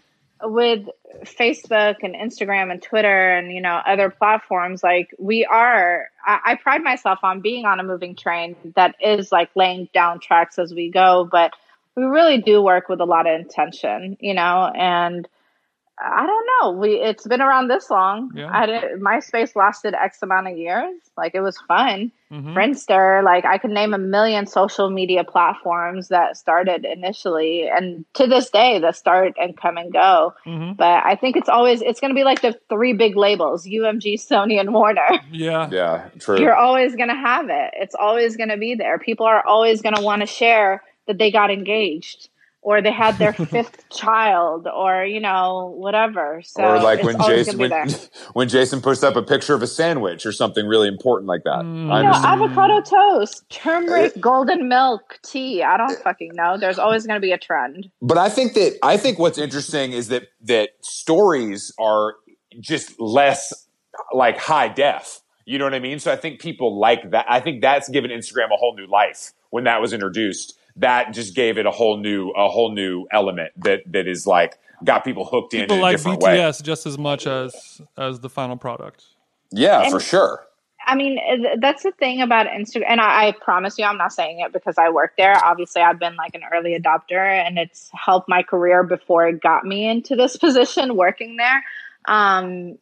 with Facebook and Instagram and Twitter and, you know, other platforms, like we are, I, I pride myself on being on a moving train that is like laying down tracks as we go, but we really do work with a lot of intention, you know, and I don't know, we, it's been around this long. Yeah. I didn't, MySpace lasted X amount of years. Like it was fun. Mm-hmm. Friendster, like I could name a million social media platforms that started initially and to this day that start and come and go. Mm-hmm. But I think it's always, it's going to be like the three big labels, U M G, Sony, and Warner. Yeah. Yeah. True. You're always going to have it. It's always going to be there. People are always going to want to share that they got engaged or they had their fifth child, or you know, whatever. So or like when Jason when, when Jason puts up a picture of a sandwich or something really important like that. Mm. I understand. No, avocado toast, turmeric, golden milk, tea. I don't fucking know. There's always going to be a trend. But I think that I think what's interesting is that that stories are just less like high def. You know what I mean? So I think people like that. I think that's given Instagram a whole new life when that was introduced. That just gave it a whole new, a whole new element that that is like got people hooked in. People like B T S just as much as as the final product. Yeah, for sure. I mean, that's the thing about Instagram, and I, I promise you, I'm not saying it because I work there. Obviously, I've been like an early adopter, and it's helped my career before it got me into this position working there. Um,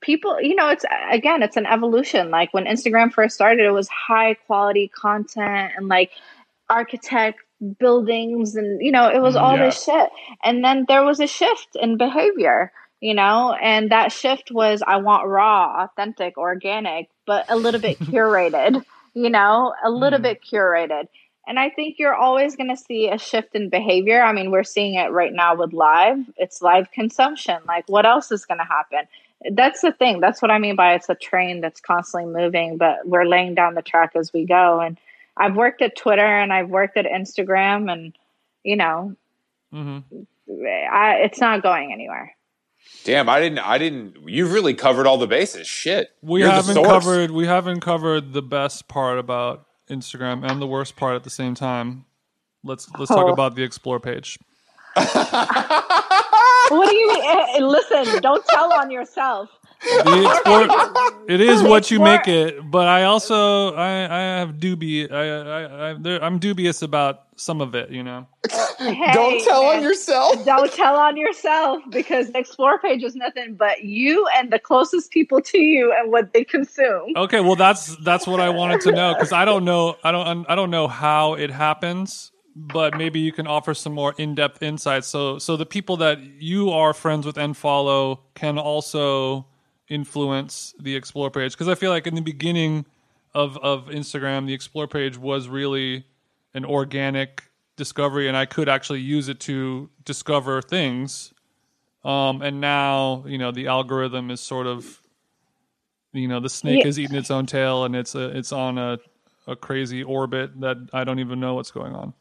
people, you know, it's again, it's an evolution. Like when Instagram first started, it was high quality content and like. Architect buildings and you know it was all yeah. this shit, and then there was a shift in behavior, you know, and that shift was I want raw, authentic, organic, but a little bit curated, you know, a little mm. bit curated. And I think you're always going to see a shift in behavior. I mean, we're seeing it right now with live. It's live consumption. Like what else is going to happen? That's the thing. That's what I mean by it's a train that's constantly moving, but we're laying down the track as we go. And I've worked at Twitter and I've worked at Instagram and, you know, mm-hmm. I, it's not going anywhere. Damn, I didn't, I didn't, you've really covered all the bases. Shit. We You're haven't covered, we haven't covered the best part about Instagram and the worst part at the same time. Let's, let's oh. talk about the explore page. What do you mean? Listen, don't tell on yourself. It's for, it is what you make it, but I also I, I have doobie I I, I there, I'm dubious about some of it, you know. Hey, don't tell on yourself. Don't tell on yourself, because the Explore page is nothing but you and the closest people to you and what they consume. Okay, well that's that's what I wanted to know, because I don't know I don't I don't know how it happens. But maybe you can offer some more in-depth insights. So, so the people that you are friends with and follow can also influence the Explore page. Because I feel like in the beginning of, of Instagram, the Explore page was really an organic discovery, and I could actually use it to discover things. Um, and now, you know, the algorithm is sort of, you know, the snake yeah. is eating its own tail, and it's a, it's on a, a crazy orbit that I don't even know what's going on.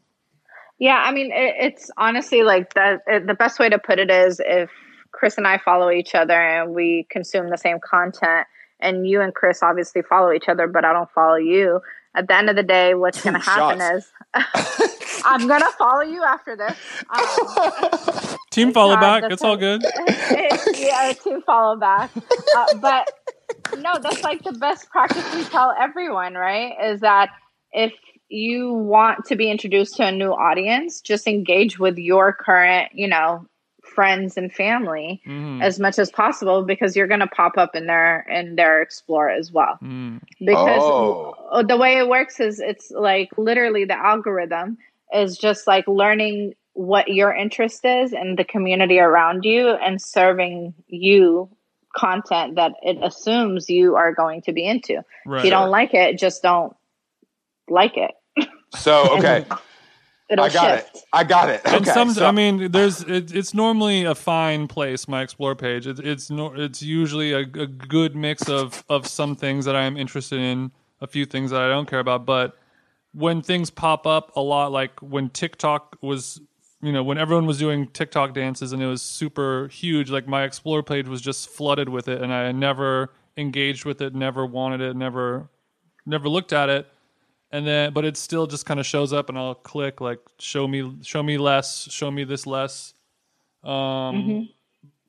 Yeah, I mean, it, it's honestly like that. It, the best way to put it is if Chris and I follow each other and we consume the same content, and you and Chris obviously follow each other, but I don't follow you. At the end of the day, what's going to happen is I'm going to follow you after this. Um, team follow back. It's all good. It, yeah, team follow back. Uh, but no, that's like the best practice we tell everyone, right? Is that if you want to be introduced to a new audience, just engage with your current, you know, friends and family mm. as much as possible, because you're going to pop up in their, in their Explore as well. Mm. Because oh. the way it works is it's like literally the algorithm is just like learning what your interest is and the community around you and serving you content that it assumes you are going to be into. Right. If you don't like it, just don't like it. So okay, It'll I got shift. it. I got it. Okay, and some, so. I mean, there's it, it's normally a fine place. My Explore page. It, it's no, it's usually a, a good mix of of some things that I am interested in, a few things that I don't care about. But when things pop up a lot, like when TikTok was, you know, when everyone was doing TikTok dances and it was super huge, like my Explore page was just flooded with it, and I never engaged with it, never wanted it, never never looked at it. And then, but it still just kind of shows up, and I'll click like show me, show me less, show me this less. Um, mm-hmm.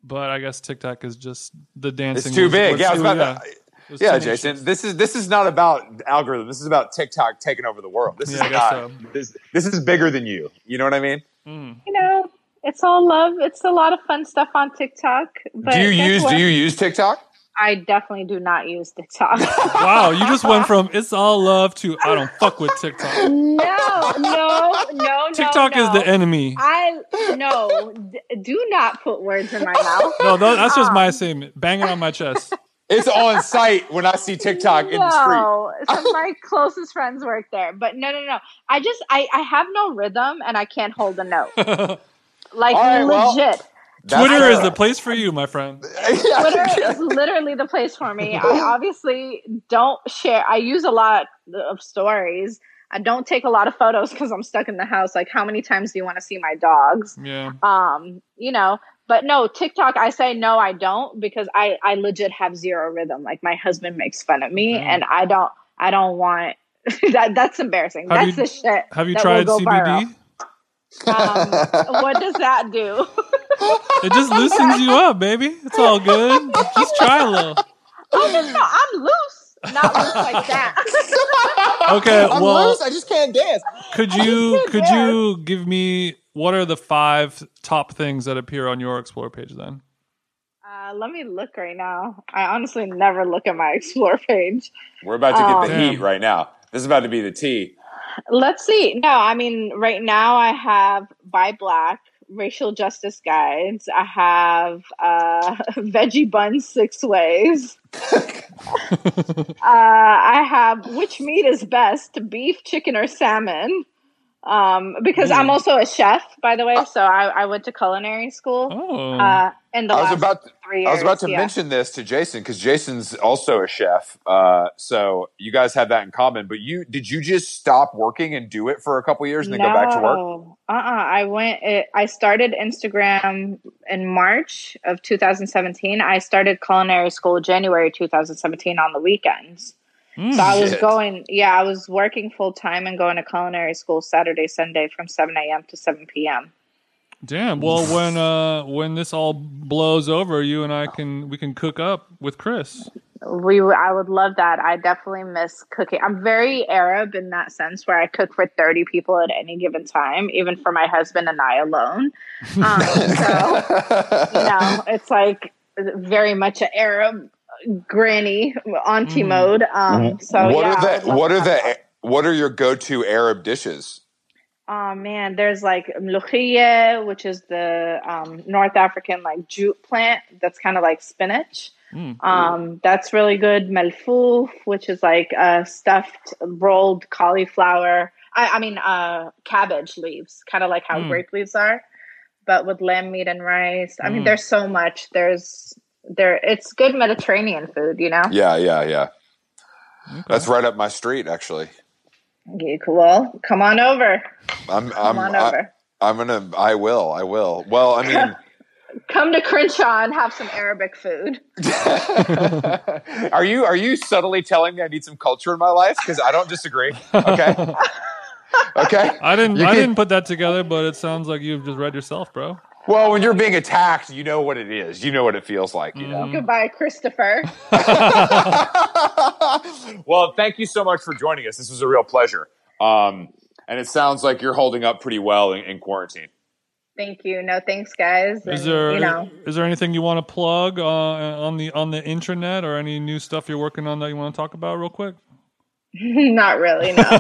But I guess TikTok is just the dancing. It's too big. Was, yeah, I was about yeah. to. Was yeah, Jason. Issues. This is this is not about algorithm. This is about TikTok taking over the world. This yeah, is not. So. This this is bigger than you. You know what I mean? Mm. You know, it's all love. It's a lot of fun stuff on TikTok. But do you use what? Do you use TikTok? I definitely do not use TikTok. Wow, you just went from it's all love to I don't fuck with TikTok. No, no, no, TikTok no, no. is the enemy. I no, d- do not put words in my mouth. No, that's just um, my statement. Bang it on my chest. It's on site when I see TikTok no, in the street. No, some of my closest friends work there, but no, no, no. I just I, I have no rhythm and I can't hold a note. Like right, legit. Well, That's Twitter is the place for you, my friend. Twitter is literally the place for me. I obviously don't share. I use a lot of stories. I don't take a lot of photos because I'm stuck in the house. Like, how many times do you want to see my dogs? Yeah. Um, you know, but no, TikTok, I say no, I don't, because I, I legit have zero rhythm. Like, my husband makes fun of me, mm. and I don't I don't want that. That's embarrassing. Have that's you, the shit. Have you tried C B D? Um, what does that do? It just loosens you up, baby. It's all good. Just try a little. Oh no, no, I'm loose, not loose like that. Okay, I'm well, loose. I just can't dance. Could you? Could dance. you give me what are the five top things that appear on your Explore page then? Uh, let me look right now. I honestly never look at my Explore page. We're about to um, get the heat right now. This is about to be the tea. Let's see. No, I mean, right now I have Buy Black, racial justice guides. I have uh, veggie bun six ways. uh, I have which meat is best, beef, chicken, or salmon. Um, because mm. I'm also a chef, by the way, so I, I went to culinary school. Oh. Uh, in the I was last about to, three years, I was about to yeah. mention this to Jason because Jason's also a chef. Uh, so you guys have that in common. But you did you just stop working and do it for a couple years and then no. go back to work? Uh, uh-uh. I went. It, I started Instagram in March of two thousand seventeen. I started culinary school January two thousand seventeen on the weekends. Mm, so I was shit. going, yeah, I was working full time and going to culinary school Saturday, Sunday from seven a.m. to seven p.m. Damn. Well, when uh, when this all blows over, you and I can we can cook up with Chris. We, I would love that. I definitely miss cooking. I'm very Arab in that sense, where I cook for thirty people at any given time, even for my husband and I alone. Um, so, you know, it's like very much an Arab granny auntie mm. mode. Um, so, what yeah, are the what are that. the what are your go-to Arab dishes? Oh man, there's like mlokhiyeh, which is the um, North African like jute plant that's kind of like spinach. Mm, um, cool. That's really good. Malfouf, which is like uh, stuffed rolled cauliflower. I, I mean, uh, cabbage leaves, kind of like how mm. grape leaves are, but with lamb meat and rice. I mm. mean, there's so much. There's there. It's good Mediterranean food, you know. Yeah, yeah, yeah. Okay. That's right up my street, actually. Okay, cool. Come on over. I'm, I'm, Come on I, over. I'm gonna. I will. I will. Well, I mean, come to Crenshaw and have some Arabic food. Are you Are you subtly telling me I need some culture in my life? Because I don't disagree. Okay. Okay. I didn't. You I can, didn't put that together, but it sounds like you've just read yourself, bro. Well, when you're being attacked, you know what it is. You know what it feels like. You know? Mm. Goodbye, Christopher. Well, thank you so much for joining us. This was a real pleasure. Um, and it sounds like you're holding up pretty well in, in quarantine. Thank you. No, thanks, guys. Is there, and, you know. is there anything you want to plug uh, on the on the internet, or any new stuff you're working on that you want to talk about real quick? Not really, no.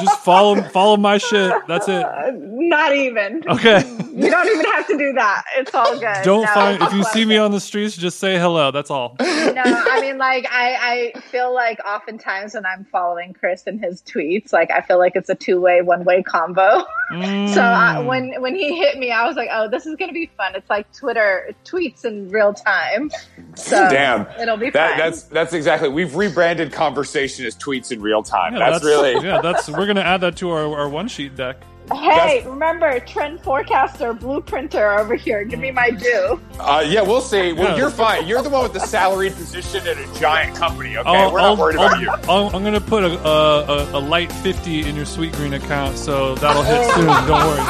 Just follow follow my shit. That's it. Uh, not even. Okay. You don't even have to do that. It's all good. Don't no, find if you see me on the streets, just say hello. That's all. No, I mean, like I, I feel like oftentimes when I'm following Chris and his tweets, like I feel like it's a two way, one way combo. Mm. So I, when when he hit me, I was like, oh, this is gonna be fun. It's like Twitter tweets in real time. So damn, it'll be that, fun. That's that's exactly. We've rebranded conversation as tweets in real time. Yeah, that's, that's really yeah. That's we're gonna add that to our, our one sheet deck. Hey, that's, remember, trend forecaster, blueprinter over here. Give me my due. Uh, yeah, we'll see. Well, yeah. You're fine. You're the one with the salaried position at a giant company. Okay, I'll, we're not I'll, worried about I'll, you. I'll, I'm gonna put a, a a light fifty in your Sweet Green account, so that'll hit soon. Don't worry.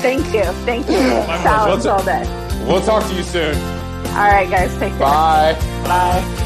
Thank you, thank you. Salads all day. We'll talk to you soon. All right, guys, take care. Bye. Bye.